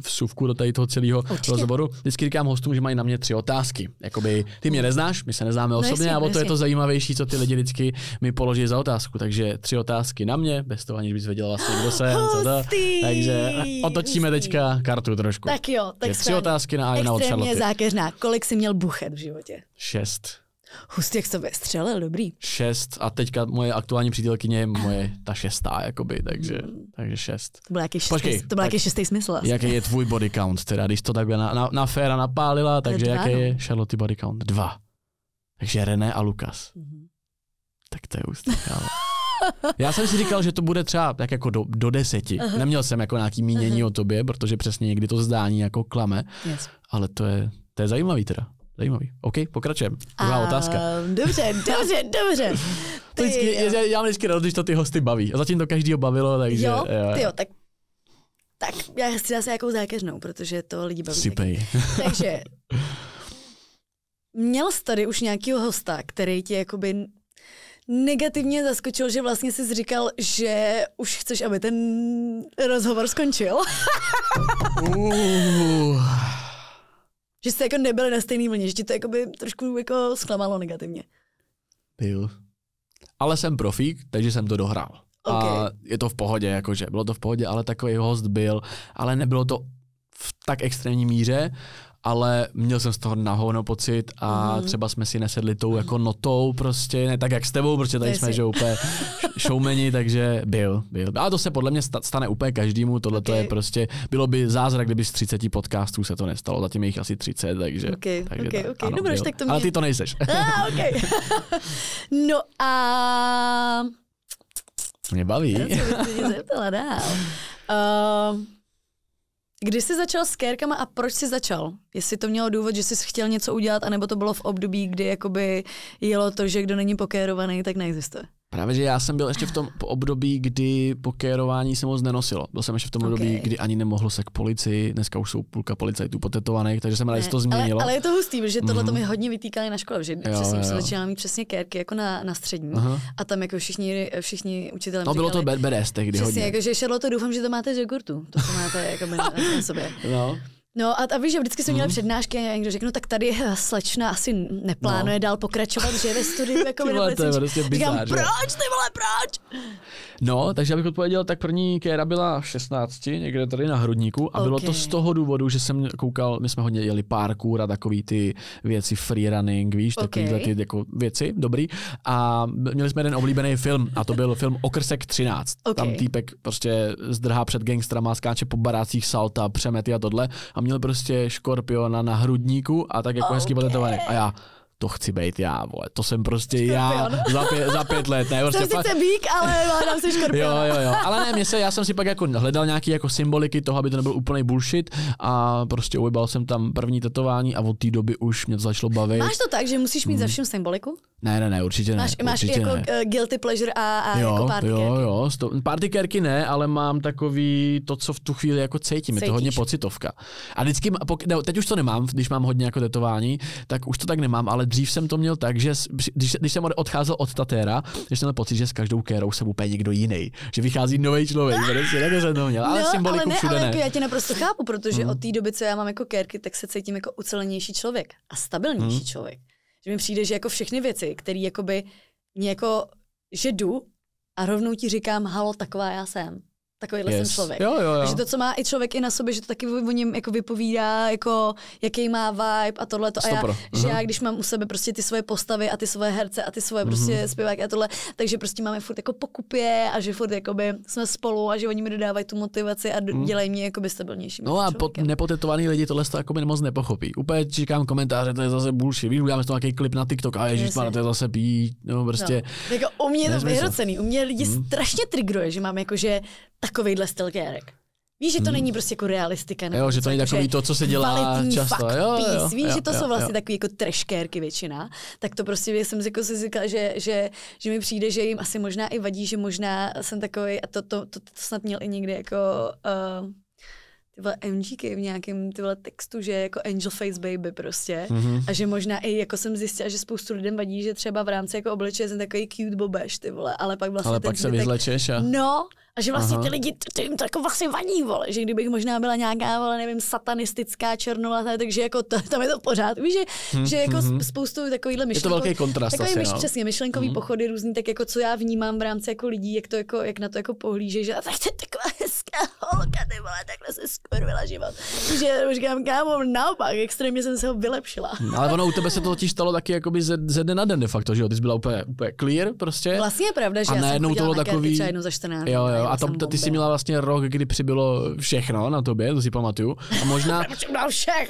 vsuvku do tady toho celého rozhovoru. Vždycky říkám hostům, že mají na mě 3 otázky. Jakoby, ty mě neznáš, my se neznáme osobně, a to je to zajímavější, co ty lidi vždycky mi položí za otázku. Takže 3 otázky na mě, bez toho aniž bys věděla vlastně, kdo jsem. Takže otočíme teďka kartu trošku. Tak jo, tak 3 otázky na Ajona od Šarloty. Zákeřná. Kolik jsi měl buchet v životě? 6. Hustě, jak se vystřelil, dobrý. 6 a teďka moje aktuální přítelkyně je moje ta 6. jakoby, takže 6. To byl jaký 6. smysl. Asi. Jaký je tvůj body count, teda, když to takhle na féra napálila, takže jaký je Šarloty body count? 2. Takže René a Lukas. Tak to je hustý. Já jsem si říkal, že to bude třeba tak jako do 10. Neměl jsem jako nějaký mínění o tobě, protože přesně někdy to zdání jako klame, ale to je zajímavý teda. Zajímavý. OK, pokračujeme. Druhá otázka. Dobře. Já mám vždycky rád, když to ty hosty baví. A zatím to každýho bavilo, takže... Jo. Tak já chci zase jakou zákeřnou, protože to lidi baví. Sypej. Takže, měl jsi tady už nějakýho hosta, který ti jakoby negativně zaskočil, že vlastně jsi říkal, že už chceš, aby ten rozhovor skončil? Že jste jako nebyli na stejný vlně, že ti to jakoby trošku jako zklamalo negativně. Byl. Ale jsem profík, takže jsem to dohrál. Okay. A je to v pohodě, jakože. Bylo to v pohodě, ale takový host byl. Ale nebylo to v tak extrémní míře, ale měl jsem z toho nahovno pocit a třeba jsme si nesedli tou jako notou prostě, ne tak jak s tebou, protože tady jsme že úplně showmeni, takže byl. A to se podle mě stane úplně každému, tohle je prostě, bylo by zázrak, kdyby z 30 podcastů se to nestalo, zatím je jich asi 30, takže ano, dobrý, tak to mě... Ale ty to nejseš. Okay. No a... Mě baví. Já se bych se zeptala dál. Kdy jsi začal s kérkama a proč jsi začal? Jestli to mělo důvod, že jsi chtěl něco udělat, anebo to bylo v období, kdy jakoby jelo to, že kdo není pokérovaný, tak neexistuje? Právě, že já jsem byl ještě v tom období, kdy pokérování se moc nenosilo. Byl jsem ještě v tom období, kdy ani nemohlo se k policii. Dneska už jsou půlka policajtů potetovaných, takže jsem rád, že to změnilo. Ale je to hustý, protože tohle to mi hodně vytýkali na škole, že jsem se začínala mít přesně kérky jako na střední. Aha. A tam jako všichni učitelé. No, bylo to BDS tehdy hodně. Jakože Šarloto, doufám, že to máte z jogurtu. To máte jako na sobě. No. No a víš, že vždycky jsem měla přednášky a někdo řekl, no tak tady slečna asi neplánuje dál pokračovat, že ve studiu jako prostě bizár. Říkám, proč, ty vole, proč? No, takže abych odpověděl, tak první kéra byla v 16, někde tady na Hrudníku a bylo to z toho důvodu, že jsem koukal, my jsme hodně jeli parkour a takový ty věci free running, víš, takovýhle ty jako věci, dobrý. A měli jsme jeden oblíbený film a to byl film Okrsek 13. Okay. Tam týpek prostě zdrhá před gangstrama, skáče po barácích, salta, přemety a tohle. Měl prostě škorpiona na hrudníku a tak jako hezky potetovaný. A já, to chci bejt já, vole, to jsem prostě škorpion. Já za pět let. Ne, prostě jsem sice bík, ale mám si škorpiona. Jo, ale ne, já jsem si pak jako hledal nějaký jako symboliky toho, aby to nebyl úplný bullshit a prostě ujebal jsem tam první tetování a od té doby už mě to začalo bavit. Máš to tak, že musíš mít za vším symboliku? Ne, určitě ne. Máš určitě jako ne. Guilty pleasure a jo, jako party kérky? Jo, party kérky ne, ale mám takový to, co v tu chvíli jako cítím. Cítíš? Je to hodně pocitovka. A vždycky, teď už to nemám, když mám hodně jako tetování, tak už to tak nemám, ale dřív jsem to měl tak, že když jsem odcházel od tatéra, že jsem měl pocit, že s každou kérou jsem úplně někdo jiný, že vychází nový člověk, tak jsem to měl, ale no, symboliku ale ne, všude ale ne. Jako já tě naprosto chápu, protože od té doby, co já mám jako kérky, tak se cítím jako ucelenější člověk a stabilnější člověk. Že mi přijde, že jako všechny věci, které jakoby mě jako, že jdu a rovnou ti říkám, halo, taková já jsem. Takovýhle jsem člověk. Jo. Že to, co má i člověk i na sobě, že to taky o něm jako vypovídá, jako jaký má vibe a tohle. A já, že já, když mám u sebe prostě ty svoje postavy a ty svoje herce a ty svoje prostě zpěváky a tohle, takže prostě máme furt jako pokupě a že furt jakoby jsme spolu a že oni mi dodávají tu motivaci a dělají mě jakoby stabilnější. No a nepotetovaný lidi tohle to jako moc nepochopí. Úplně čekám komentáře, to je zase bullshit. Víš, uděláme to nějaký klip na TikTok a ježišmarja, to je zase pí, no prostě. No. Jako u mě to vyhrocený, u mě lidi strašně trigruje, že mám jakože takovejhle styl kérek. Víš, že to není prostě jako realistika. Jo, že to není takový to, co se dělá často. Jo. Víš, že to jsou vlastně takový jako trash kérky většina. Tak to prostě jsem jako si říkala, že mi přijde, že jim asi možná i vadí, že možná jsem takový, a to snad měl i někdy jako tyhle MGky v nějakém tyhle textu, že jako angel face baby prostě. A že možná i jako jsem zjistila, že spoustu lidem vadí, že třeba v rámci jako obličeje jsem takový cute bobeš, ty vole, ale pak vlastně ten se vyzlečeš a... No, a že vlastně ty lidi, to jim to jako vlastně vadí, vole, že kdybych možná byla nějaká, vole, nevím, satanistická černolatá, takže jako tam je to pořád, víš, že jako spoustu takovýhle myšlenkový... Je to velký kontrast asi, no. Přesně, myšlenkový pochody různý, tak jako co já vnímám v rámci jako lidí, jak na to jako pohlížejí, že a tak to je taková hezká holka, ty vole, takhle se skurvila život. Že už říkám, kámo, naopak, extrémně jsem se ho vylepšila. Ale ono u tebe se to totiž stalo taky jakoby ze dne na den de facto, že jo, ty jsi byla úplně clear prostě. Vlastně je pravda, že já jsem chodila na kérky třeba jednou za 14. A tam ty jsi měla vlastně rok, kdy přibylo všechno na tobě, to si pamatuju. A možná.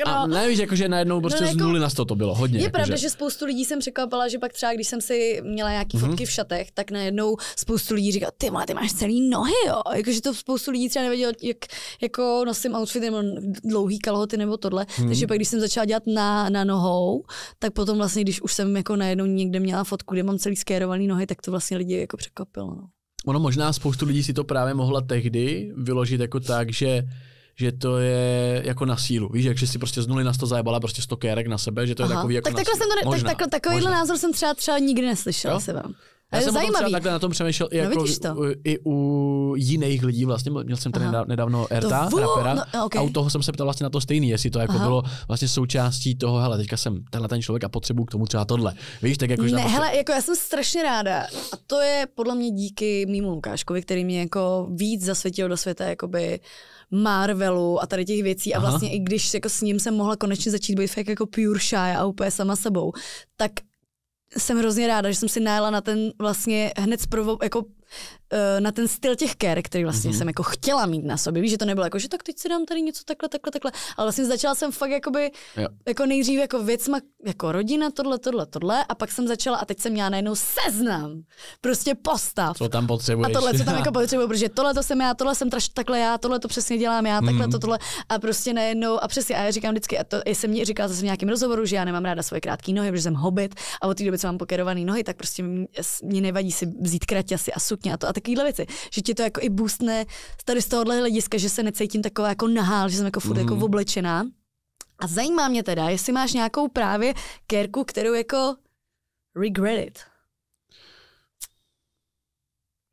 A nevíš, jakože najednou prostě z 0 na 100 to bylo hodně. Je jako pravda, že spoustu lidí jsem překvapila, že pak třeba, když jsem si měla nějaký fotky v šatech, tak najednou spoustu lidí říkala, ty máš celý nohy, jo. Jakože to spoustu lidí třeba nevědělo, jak jako nosím outfit nebo dlouhý kalhoty nebo tohle. Takže pak, když jsem začala dělat na nohou, tak potom vlastně, když už jsem jako najednou někde měla fotku, kde mám celý skérovaný nohy, tak to vlastně lidi jako překvapilo. No. Ono možná spoustu lidí si to právě mohla tehdy vyložit jako tak, že to je jako na sílu. Víš, jakže si prostě z 0 na 100 zajebala prostě 100 kérek na sebe, že to je takový jako tak na sílu. Takovýhle názor jsem třeba nikdy neslyšela se vám. Já jsem třeba takhle na tom přemýšlel i, jako, i u jiných lidí vlastně, měl jsem tady nedávno Erta, rapera, a u toho jsem se ptal vlastně na to stejný, jestli to jako bylo vlastně součástí toho, hele, teďka jsem tenhle ten člověk a potřebuju k tomu třeba tohle, víš, tak jako... Ne, hele, jako já jsem strašně ráda a to je podle mě díky mýmu Lukáškovi, který mě jako víc zasvětil do světa, jakoby... Marvelu a tady těch věcí a vlastně i když jako s ním jsem mohla konečně začít být fakt jako pure shy a úplně sama sebou, tak jsem hrozně ráda, že jsem si najela na ten vlastně hned zprvu jako na ten styl těch ker, který vlastně jsem jako chtěla mít na sobě. Víš, že to nebylo jako, že tak teď si dám tady něco takhle, ale vlastně začala jsem fakt jakoby, jako nejdřív jako věcma, jako rodina, tohle a pak jsem začala a teď jsem měla najednou seznam, prostě postav. Co tam potřebuješ. A tohle, co tam jako potřebuju, protože tohle jsem já, tohle přesně dělám já, takhle. A prostě najednou, a přesně, a já říkám vždycky, a to jsem mi říkala zase v nějakém rozhovoru, že já nemám ráda svoje krátké nohy, protože jsem hobbit a od té doby, co mám pokerované nohy, tak prostě mě nevadí si vzít kraťasy a sukně a to a takovéhle věci, že ti to jako i boostne tady z tohohle hlediska, že se necítím taková jako nahá, že jsem jako furt jako oblečená. A zajímá mě teda, jestli máš nějakou právě kérku, kterou jako regret it.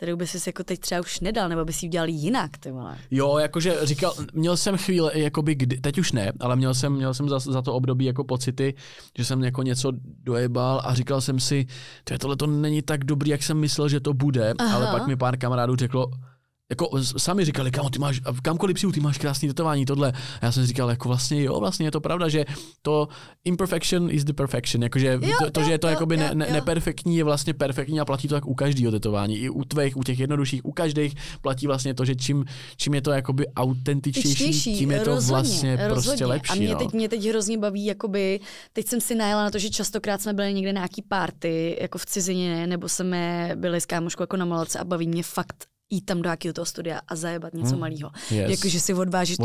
Kterou bys si jako teď třeba už nedal, nebo bys ji udělal jinak, ty vole. Jo, jakože říkal, měl jsem chvíli, jakoby, teď už ne, ale měl jsem za to období jako pocity, že jsem jako něco dojebal a říkal jsem si, tohle to není tak dobrý, jak jsem myslel, že to bude, ale pak mi pár kamarádů řeklo, jako sami říkali, kámo, ty máš, kamkoliv přijdu, ty máš krásný tetování, tohle. A já jsem říkal, jako vlastně jo, vlastně je to pravda, že to imperfection is the perfection, jakože že je to jakoby neperfektní, je vlastně perfektní a platí to tak u každého tetování. I u tvých, u těch jednodušších, u každých platí vlastně to, že čím je to jakoby autentičnější, tím je to rozhodně, vlastně prostě lepší. A mě teď hrozně baví, jakoby, teď jsem si najela na to, že častokrát jsme byli někde na nějaký party, jako v cizině, nebo jsme byli s kámoškou jako na Malorce a baví mě fakt jít tam do nějakého toho studia a zajebat něco malého. Yes. Jakože si odvážíš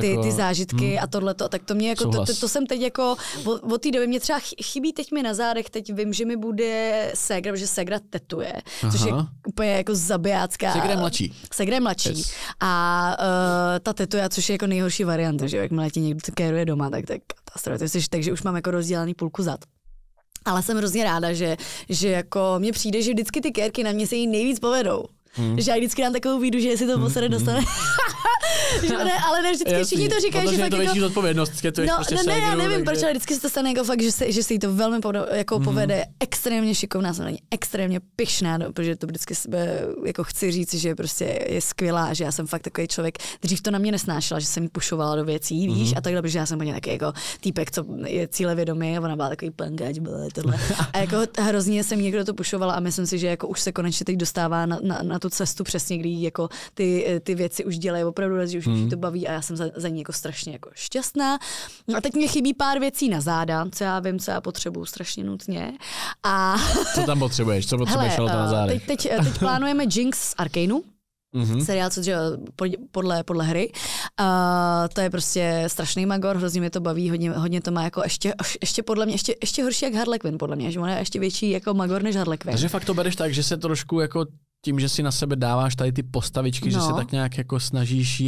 ty zážitky a tohleto. Tak to mě jako, to jsem teď jako, od té doby mě třeba chybí teď mi na zádech, teď vím, že mi bude ségra, protože ségra tetuje, což je úplně jako zabijácká. Ségra je mladší. Yes. A ta tetuje, což je jako nejhorší varianta, že jakmile ti někdo kéruje doma, tak to je katastrofa. Takže už mám jako rozdělaný půlku zad. Ale jsem hrozně ráda, že jako mně přijde, že vždycky ty kérky na mě se jí nejvíc povedou. Že já vždycky dám takovou výjdu, že jestli to posede dostane. Ne, ale ne, vždycky všichni to říkají, že je to větší zodpovědnost. Já nevím, proč, ale vždycky se to stane jako fakt, že se jí to velmi jako povede. Extrémně šikovná, jsem na ní extrémně pyšná, protože to vždycky sebe, jako chci říct, že prostě je skvělá, že já jsem fakt takový člověk, dřív to na mě nesnášela, že jsem jí pušovala do věcí, víš, a takhle, protože já jsem hodně taky jako týpek, co je cílevědomý, a ona byla takový pangač, byla tohle. A jako hrozně jsem někdo to pušovala a myslím si, že jako už se konečně teď dostává na tu cestu přesně, kdy jako ty věci už dělají opravdu, že už to baví a já jsem za ní jako strašně jako šťastná. No a teď mě chybí pár věcí na záda, co já vím, co já potřebuju strašně nutně. A co tam potřebuješ? Co potřebuješ na zádech? Teď plánujeme Jinx z Arcaneu. Seriál, což je podle hry. To je prostě strašný magor, hrozně mě to baví, hodně to má jako ještě podle mě, ještě horší jak Harley Quinn, podle mě, že ona je ještě větší jako magor než Harley Quinn. Takže fakt to bereš tak, že se trošku jako tím, že si na sebe dáváš tady ty postavičky, že se tak nějak jako snažíš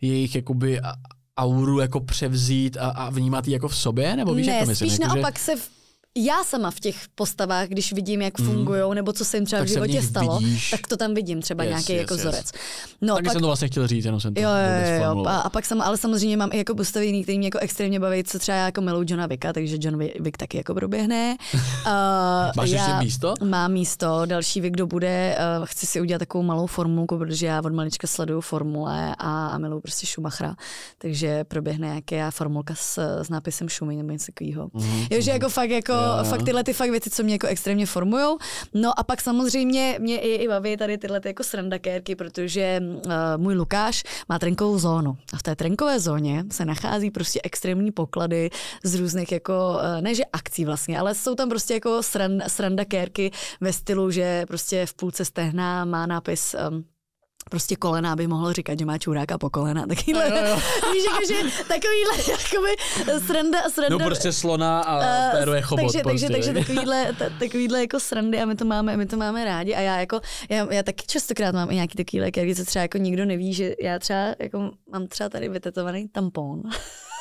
jejich jakoby auru jako převzít a vnímat ji jako v sobě, nebo víš, ne, jak to myslím? Ne, spíš naopak jako, že já sama v těch postavách, když vidím, jak fungujou, nebo co se jim třeba tak v životě stalo, tak to tam vidím třeba nějaký vzorec. No, tak jsem to vlastně chtěl říct, jenom jsem to nesformuloval. A pak sama, ale samozřejmě mám i jako postavy jiný, který mě jako extrémně baví, co třeba jako miluji Johna Wicka, takže John Wick taky jako proběhne. Máš ještě místo? Mám místo, další věk, kdo bude, chci si udělat takovou malou formulku, protože já od malička sleduju formule a miluji prostě Schumachera, takže proběhne nějaká formulka s nápisem Schumi nebo něco takového. Takže jako fakt jako fakt tyhle ty fakt věci, co mě jako extrémně formujou. No a pak samozřejmě mě i baví tady tyhle ty jako srandakérky, protože můj Lukáš má trenkovou zónu. A v té trenkové zóně se nachází prostě extrémní poklady z různých jako, ne že akcí vlastně, ale jsou tam prostě jako srandakérky ve stylu, že prostě v půlce stehna má nápis prostě kolena, aby mohl říkat, že má čuráka po kolena, takovýhle, víš, jakože takovýhle, jakoby sranda. No prostě slona a péruje chobot. Takže takovýhle jako srandy a my to máme rádi a já taky častokrát mám i nějaký takovýhle kérky, co třeba jako nikdo neví, že já třeba jako mám třeba tady vytetovaný tampon.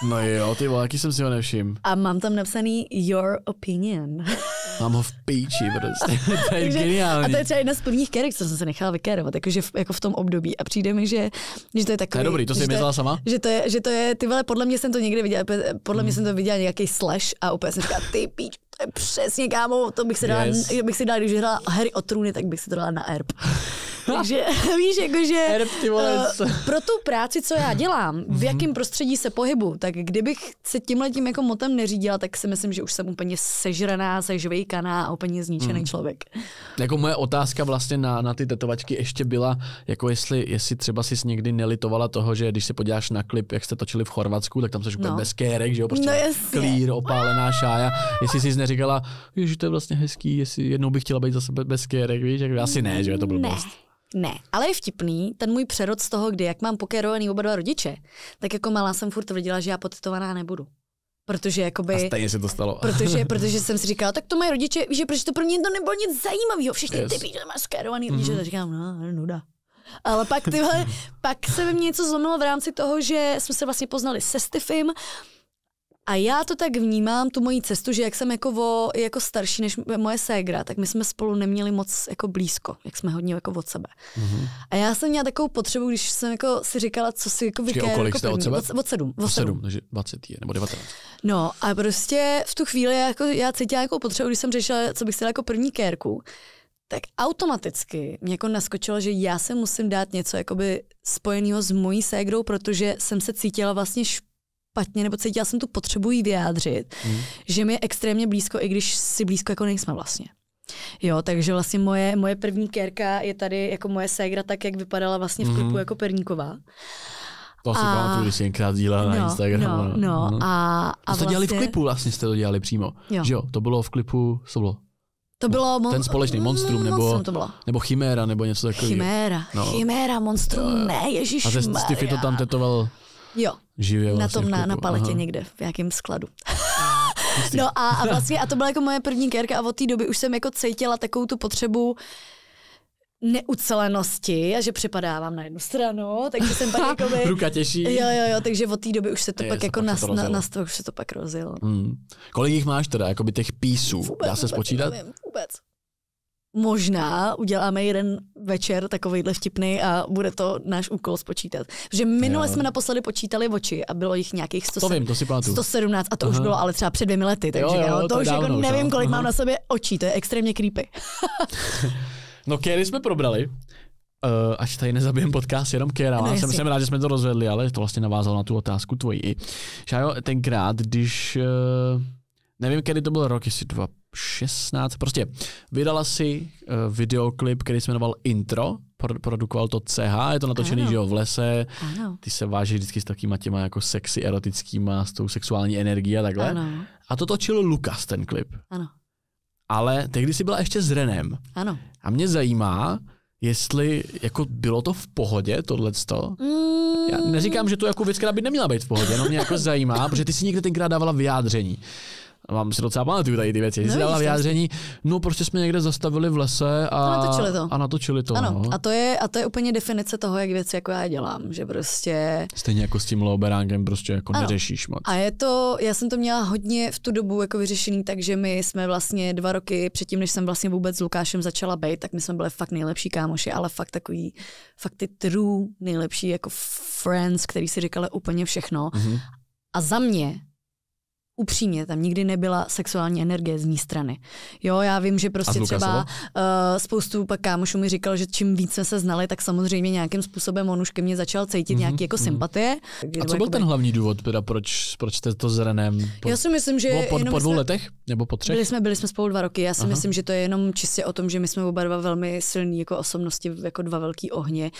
No jo, ty vole, jaký jsem si ho nevšiml. A mám tam napsaný your opinion. Mám ho v píči prostě, to je geniální. A to je třeba jedna z prvních kérek, co jsem se nechala vykérovat, takže jako v tom období a přijde mi, že to je takový. To je dobrý, to jsi myslela sama? Že to je, ty vole, podle mě jsem to někde viděla, nějaký slash a úplně jsem říkala, ty píč, to je přesně, kámo, to bych si dala, když hrála Hry o trůny, tak bych si to dala na erb. Takže víš, jakože pro tu práci, co já dělám, v jakém prostředí se pohybu, tak kdybych se tímhletím jako motem neřídila, tak si myslím, že už jsem úplně sežraná, sežvejkaná a úplně zničený člověk. Jako moje otázka vlastně na ty tetovačky ještě byla, jako jestli třeba jsi někdy nelitovala toho, že když se podíváš na klip, jak jste točili v Chorvatsku, tak tam seš úplně bez kérek, že jo, prostě klír, opálená šája. Jestli jsi neříkala, že to je vlastně hezký, jestli jednou bych chtěla být zase bez kérek, víš, jak asi ne, že je to blbost. Ne, ale je vtipný, ten můj přerod z toho, kdy jak mám pokérovaný oba dva rodiče, tak jako malá jsem furt tvrdila, že já potetovaná nebudu. Protože jakoby, a stejně se to stalo. Protože jsem si říkala, tak to moje rodiče, víš, protože to pro ně to nebylo nic zajímavého, všechny ty že máš skérovaný rodiče, tak říkám, no, nuda. Ale pak tyhle, pak se ve mně něco zlomilo v rámci toho, že jsme se vlastně poznali se Stifim. A já to tak vnímám, tu moji cestu, že jak jsem jako starší než moje ségra, tak my jsme spolu neměli moc jako blízko, jak jsme hodně jako od sebe. A já jsem měla takovou potřebu, když jsem jako si říkala, co si jako vykérala. O kolik jste od sebe? Od sedm, takže 20 nebo 19. No a prostě v tu chvíli já cítila jako potřebu, když jsem řešila, co bych chtěla jako první kérku, tak automaticky mě jako naskočilo, že já se musím dát něco jakoby spojeného s mojí ségrou, protože jsem se cítila vlastně špatně, nebo cítila jsem tu potřebu jí vyjádřit, že mi je extrémně blízko, i když si blízko jako nejsme vlastně. Jo, takže vlastně moje první kérka je tady jako moje ségra, tak jak vypadala vlastně v klipu jako Perníková. To asi pamatuju, když jsi jenkrát dílela na Instagramu. A to dělali v klipu, vlastně jste to dělali přímo. Jo, to bylo v klipu, co bylo? To bylo ten společný Monstrum, nebo Chiméra, nebo něco takového. Chiméra, Monstrum, ne, ježišmarja. A Stiffy to tam tetoval. Jo, živě vlastně na paletě někde, v nějakém skladu. No a vlastně, a to byla jako moje první kérka a od té doby už jsem jako cítila takovou tu potřebu neucelenosti a že připadávám na jednu stranu, takže jsem pak jakoby... Ruka těší. Jo, takže od té doby už se to pak jako rozjelo. Kolik jich máš teda, jakoby těch písů? Dá se spočítat? Nevím, vůbec. Možná uděláme jeden večer takovejhle vtipný a bude to náš úkol spočítat. Že minule jsme naposledy počítali oči a bylo jich nějakých 117 a to už bylo ale třeba před 2 lety, takže to už jako nevím, kolik mám na sobě očí, to je extrémně creepy. No kéry jsme probrali, až tady nezabijeme podcast jenom kérama, jsem rád, že jsme to rozvedli, ale to vlastně navázalo na tu otázku tvoji. Šájo, tenkrát, když, nevím, kdy to byl rok, jestli 2016, prostě vydala si videoklip, který se jmenoval Intro, produkoval to CH, je to natočený, že jo, v lese, ty se váží vždycky s takýma těma jako sexy erotickýma, s tou sexuální energií a takhle. Ano. A to točil Lucas ten klip. Ano. Ale tehdy jsi byla ještě s Renem. Ano. A mě zajímá, jestli jako bylo to v pohodě, tohleto. Já neříkám, že to jako věc, která by neměla být v pohodě, no mě jako zajímá, protože ty si někde tenkrát dávala vyjádření. Mám si docela pamatuju tady ty věci. Jsi dala vyjádření, no prostě jsme někde zastavili v lese a natočili to. Ano, no. a to je úplně definice toho, jak věci jako já dělám, že prostě... Stejně jako s tím loberánkem prostě jako neřešíš moc. A je to, já jsem to měla hodně v tu dobu jako vyřešený, takže my jsme vlastně 2 roky předtím, než jsem vlastně vůbec s Lukášem začala bejt, tak my jsme byli fakt nejlepší kámoši, ale fakt takový, fakt ty true nejlepší jako friends, který si říkali úplně všechno. A za mě upřímně, tam nikdy nebyla sexuální energie z mé strany. Jo, já vím, že prostě třeba spoustu pak kámošů mi říkal, že čím víc jsme se znali, tak samozřejmě nějakým způsobem on už ke mně začal cítit nějaké jako sympatie. A co byl ten hlavní důvod, teda proč jste to s Renem? Já si myslím, že po 2 letech? Nebo po 3? Byli jsme spolu 2 roky. Já si myslím, že to je jenom čistě o tom, že my jsme oba dva velmi silní jako osobnosti, jako 2 velký ohně.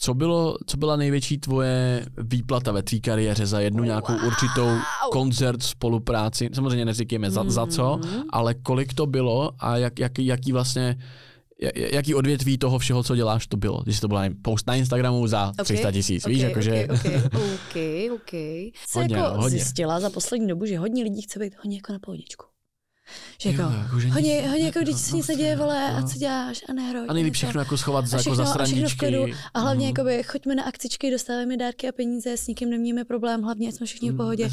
Co byla největší tvoje výplata ve tvý kariéře za jednu nějakou určitou koncert, spolupráci? Samozřejmě neříkejme za co, ale kolik to bylo a jaký odvětví toho všeho, co děláš, to bylo? Když to byla post na Instagramu za 300 000, víš, jakože... Okay. Hodně. Zjistila za poslední dobu, že hodně lidí chce být hodně jako na pohodičku. Že jako, hodně jako, když se nic neděje, vole, a co děláš, a nehroj. A nejlíp všechno jako schovat za straníčky. A hlavně jakoby, choďme na akcičky, dostáváme dárky a peníze, s nikým nemějme problém, hlavně jsme všichni v pohodě.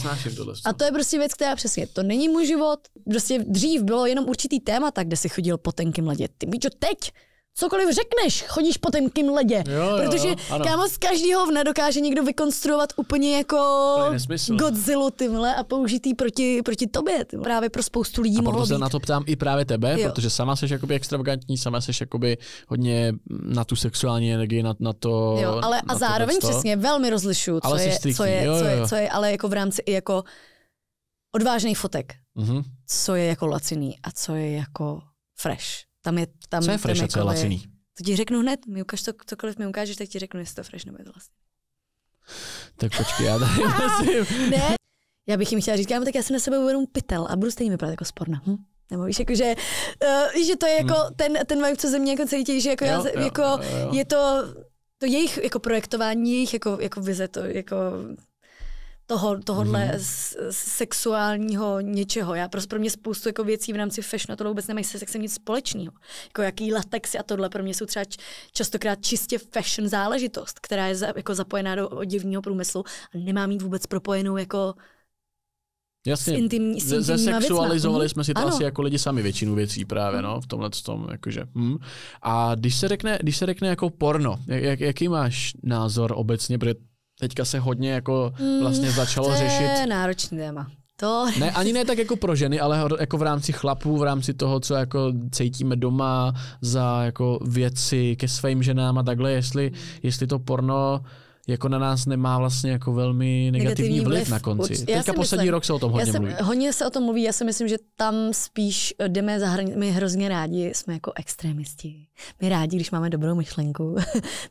A to je prostě věc, která přesně, to není můj život. Prostě dřív bylo jenom určitý témata, kde si chodil po tenkým ledě. Ty, víčo, teď cokoliv řekneš, chodíš po tenkým ledě. Jo, protože kámo, z každého vna dokáže někdo vykonstruovat úplně jako Godzilla a použitý proti tobě. Tyhle. Právě pro spoustu lidí mohlo být. A proto se na to ptám i právě tebe, jo. Protože sama jsi jakoby extravagantní, sama jsi jakoby hodně na tu sexuální energii, na to. Jo, ale a zároveň přesně velmi rozlišuju, co je, ale jako v rámci i jako odvážných fotek. Mm-hmm. Co je jako laciný a co je jako fresh. Co je fresh a co je laciný? To ti řeknu hned, mi ukáž to, cokoliv mi ukážeš, tak ti řeknu, jestli to fresh nebo je to laciný. Tak počkej, já tady musím. Ne, já bych jim chtěla říct, tak já si na sebe uvědomu pytel a budu stejně vypadat jako sporna. Hm? Nebo víš, jako, že to je jako ten vibe, co ze mě jako cítíš, že jako, jo. Je to jejich jako projektování, jejich jako vize, to jako tohohle sexuálního něčeho. Já pro mě spoustu jako věcí v rámci fashionu to vůbec nemají se sexem nic společného. Jako jaký latexy a tohle pro mě jsou třeba častokrát čistě fashion záležitost, která je jako zapojená do oděvního průmyslu a nemá mít vůbec propojenou jako jasně, zesexualizovali jsme si to asi jako lidi sami většinu věcí právě, no, v tomhle tom, jakože. A když se řekne jako porno, jaký máš názor obecně, protože teďka se hodně jako vlastně začalo řešit. To je náročný téma. Ne, ani ne tak jako pro ženy, ale jako v rámci chlapů, v rámci toho, co jako cítíme doma za jako věci ke svým ženám a takhle, jestli to porno jako na nás nemá vlastně jako velmi negativní vliv na konci. Teďka poslední rok se o tom hodně mluví. Hodně se o tom mluví, já si myslím, že tam spíš jdeme za hranici. My hrozně rádi jsme jako extremisti. My rádi, když máme dobrou myšlenku,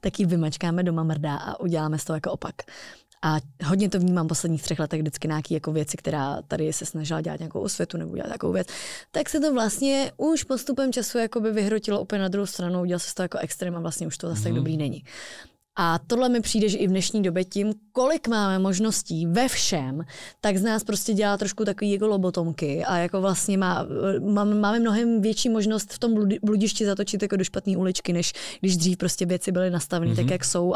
tak ji vymačkáme doma mrdá a uděláme z toho jako opak. A hodně to vnímám posledních 3 letech vždycky nějaký jako věci, která tady se snažila dělat nějakou osvětu nebo dělat takovou věc, tak se to vlastně už postupem času jakoby vyhrotilo úplně na druhou stranu, udělal se z toho jako extrém a vlastně už to zase tak dobrý není. A tohle mi přijde, že i v dnešní době tím, kolik máme možností ve všem, tak z nás prostě dělá trošku takový jako lobotomky a jako vlastně máme mnohem větší možnost v tom bludišti zatočit jako do špatné uličky, než když dřív prostě věci byly nastaveny tak, jak jsou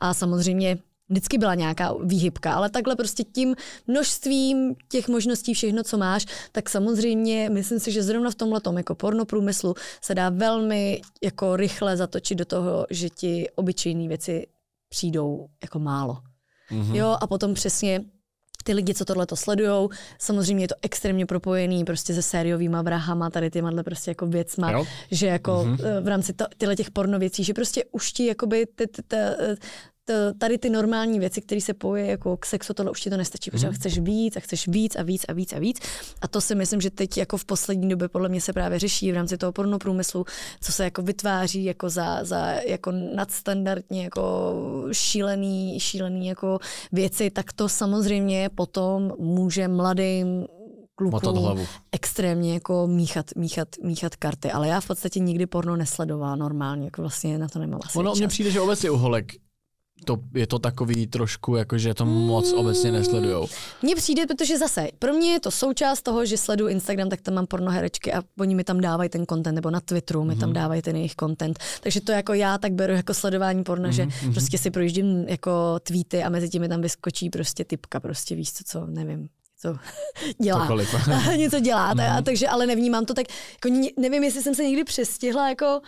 a samozřejmě vždycky byla nějaká výhybka, ale takhle prostě tím množstvím těch možností všechno, co máš, tak samozřejmě myslím si, že zrovna v tomhletom jako pornoprůmyslu se dá velmi jako rychle zatočit do toho, že ti obyčejné věci přijdou jako málo. Jo, a potom přesně ty lidi, co tohle to sledujou, samozřejmě je to extrémně propojený prostě se sériovýma vrahama, tady tyhle prostě jako věcma, že jako v rámci těchto těch porno věcí, že prostě už ti jakoby tady ty normální věci, které se pojí jako k sexu, tohle už ti to nestačí, protože chceš víc a chceš víc a víc a víc a víc. A to si myslím, že teď jako v poslední době podle mě se právě řeší v rámci toho pornoprůmyslu, co se jako vytváří jako za jako nadstandardně jako šílený jako věci, tak to samozřejmě potom může mladým klukům extrémně jako míchat karty. Ale já v podstatě nikdy porno nesledovala normálně, jako vlastně na to nemám asi čas. Mně přijde, že obecně u holek je to takový trošku, jakože to moc obecně nesledujou. Mně přijde, protože zase, pro mě je to součást toho, že sleduju Instagram, tak tam mám pornoherečky a oni mi tam dávají ten content, nebo na Twitteru mi tam dávají ten jejich content. Takže to jako já tak beru jako sledování porno, že prostě si projíždím jako tweety a mezi tím mi tam vyskočí prostě typka, prostě víš co nevím. Co dělá. Něco dělá. Takže ale nevnímám to tak, jako nevím, jestli jsem se někdy přestihla, jako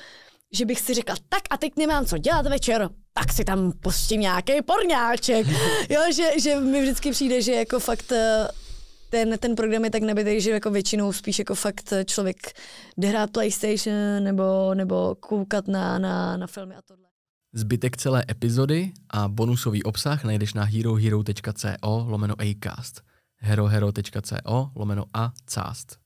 že bych si řekla, tak a teď nemám co dělat večer, tak si tam pustím nějaký porňáček. Jo, že mi vždycky přijde, že jako fakt ten program je tak nabitý, že jako většinou spíš jako fakt člověk jde hrát PlayStation nebo koukat na filmy a tohle. Zbytek celé epizody a bonusový obsah najdeš na herohero.co/acast, herohero.co/acast.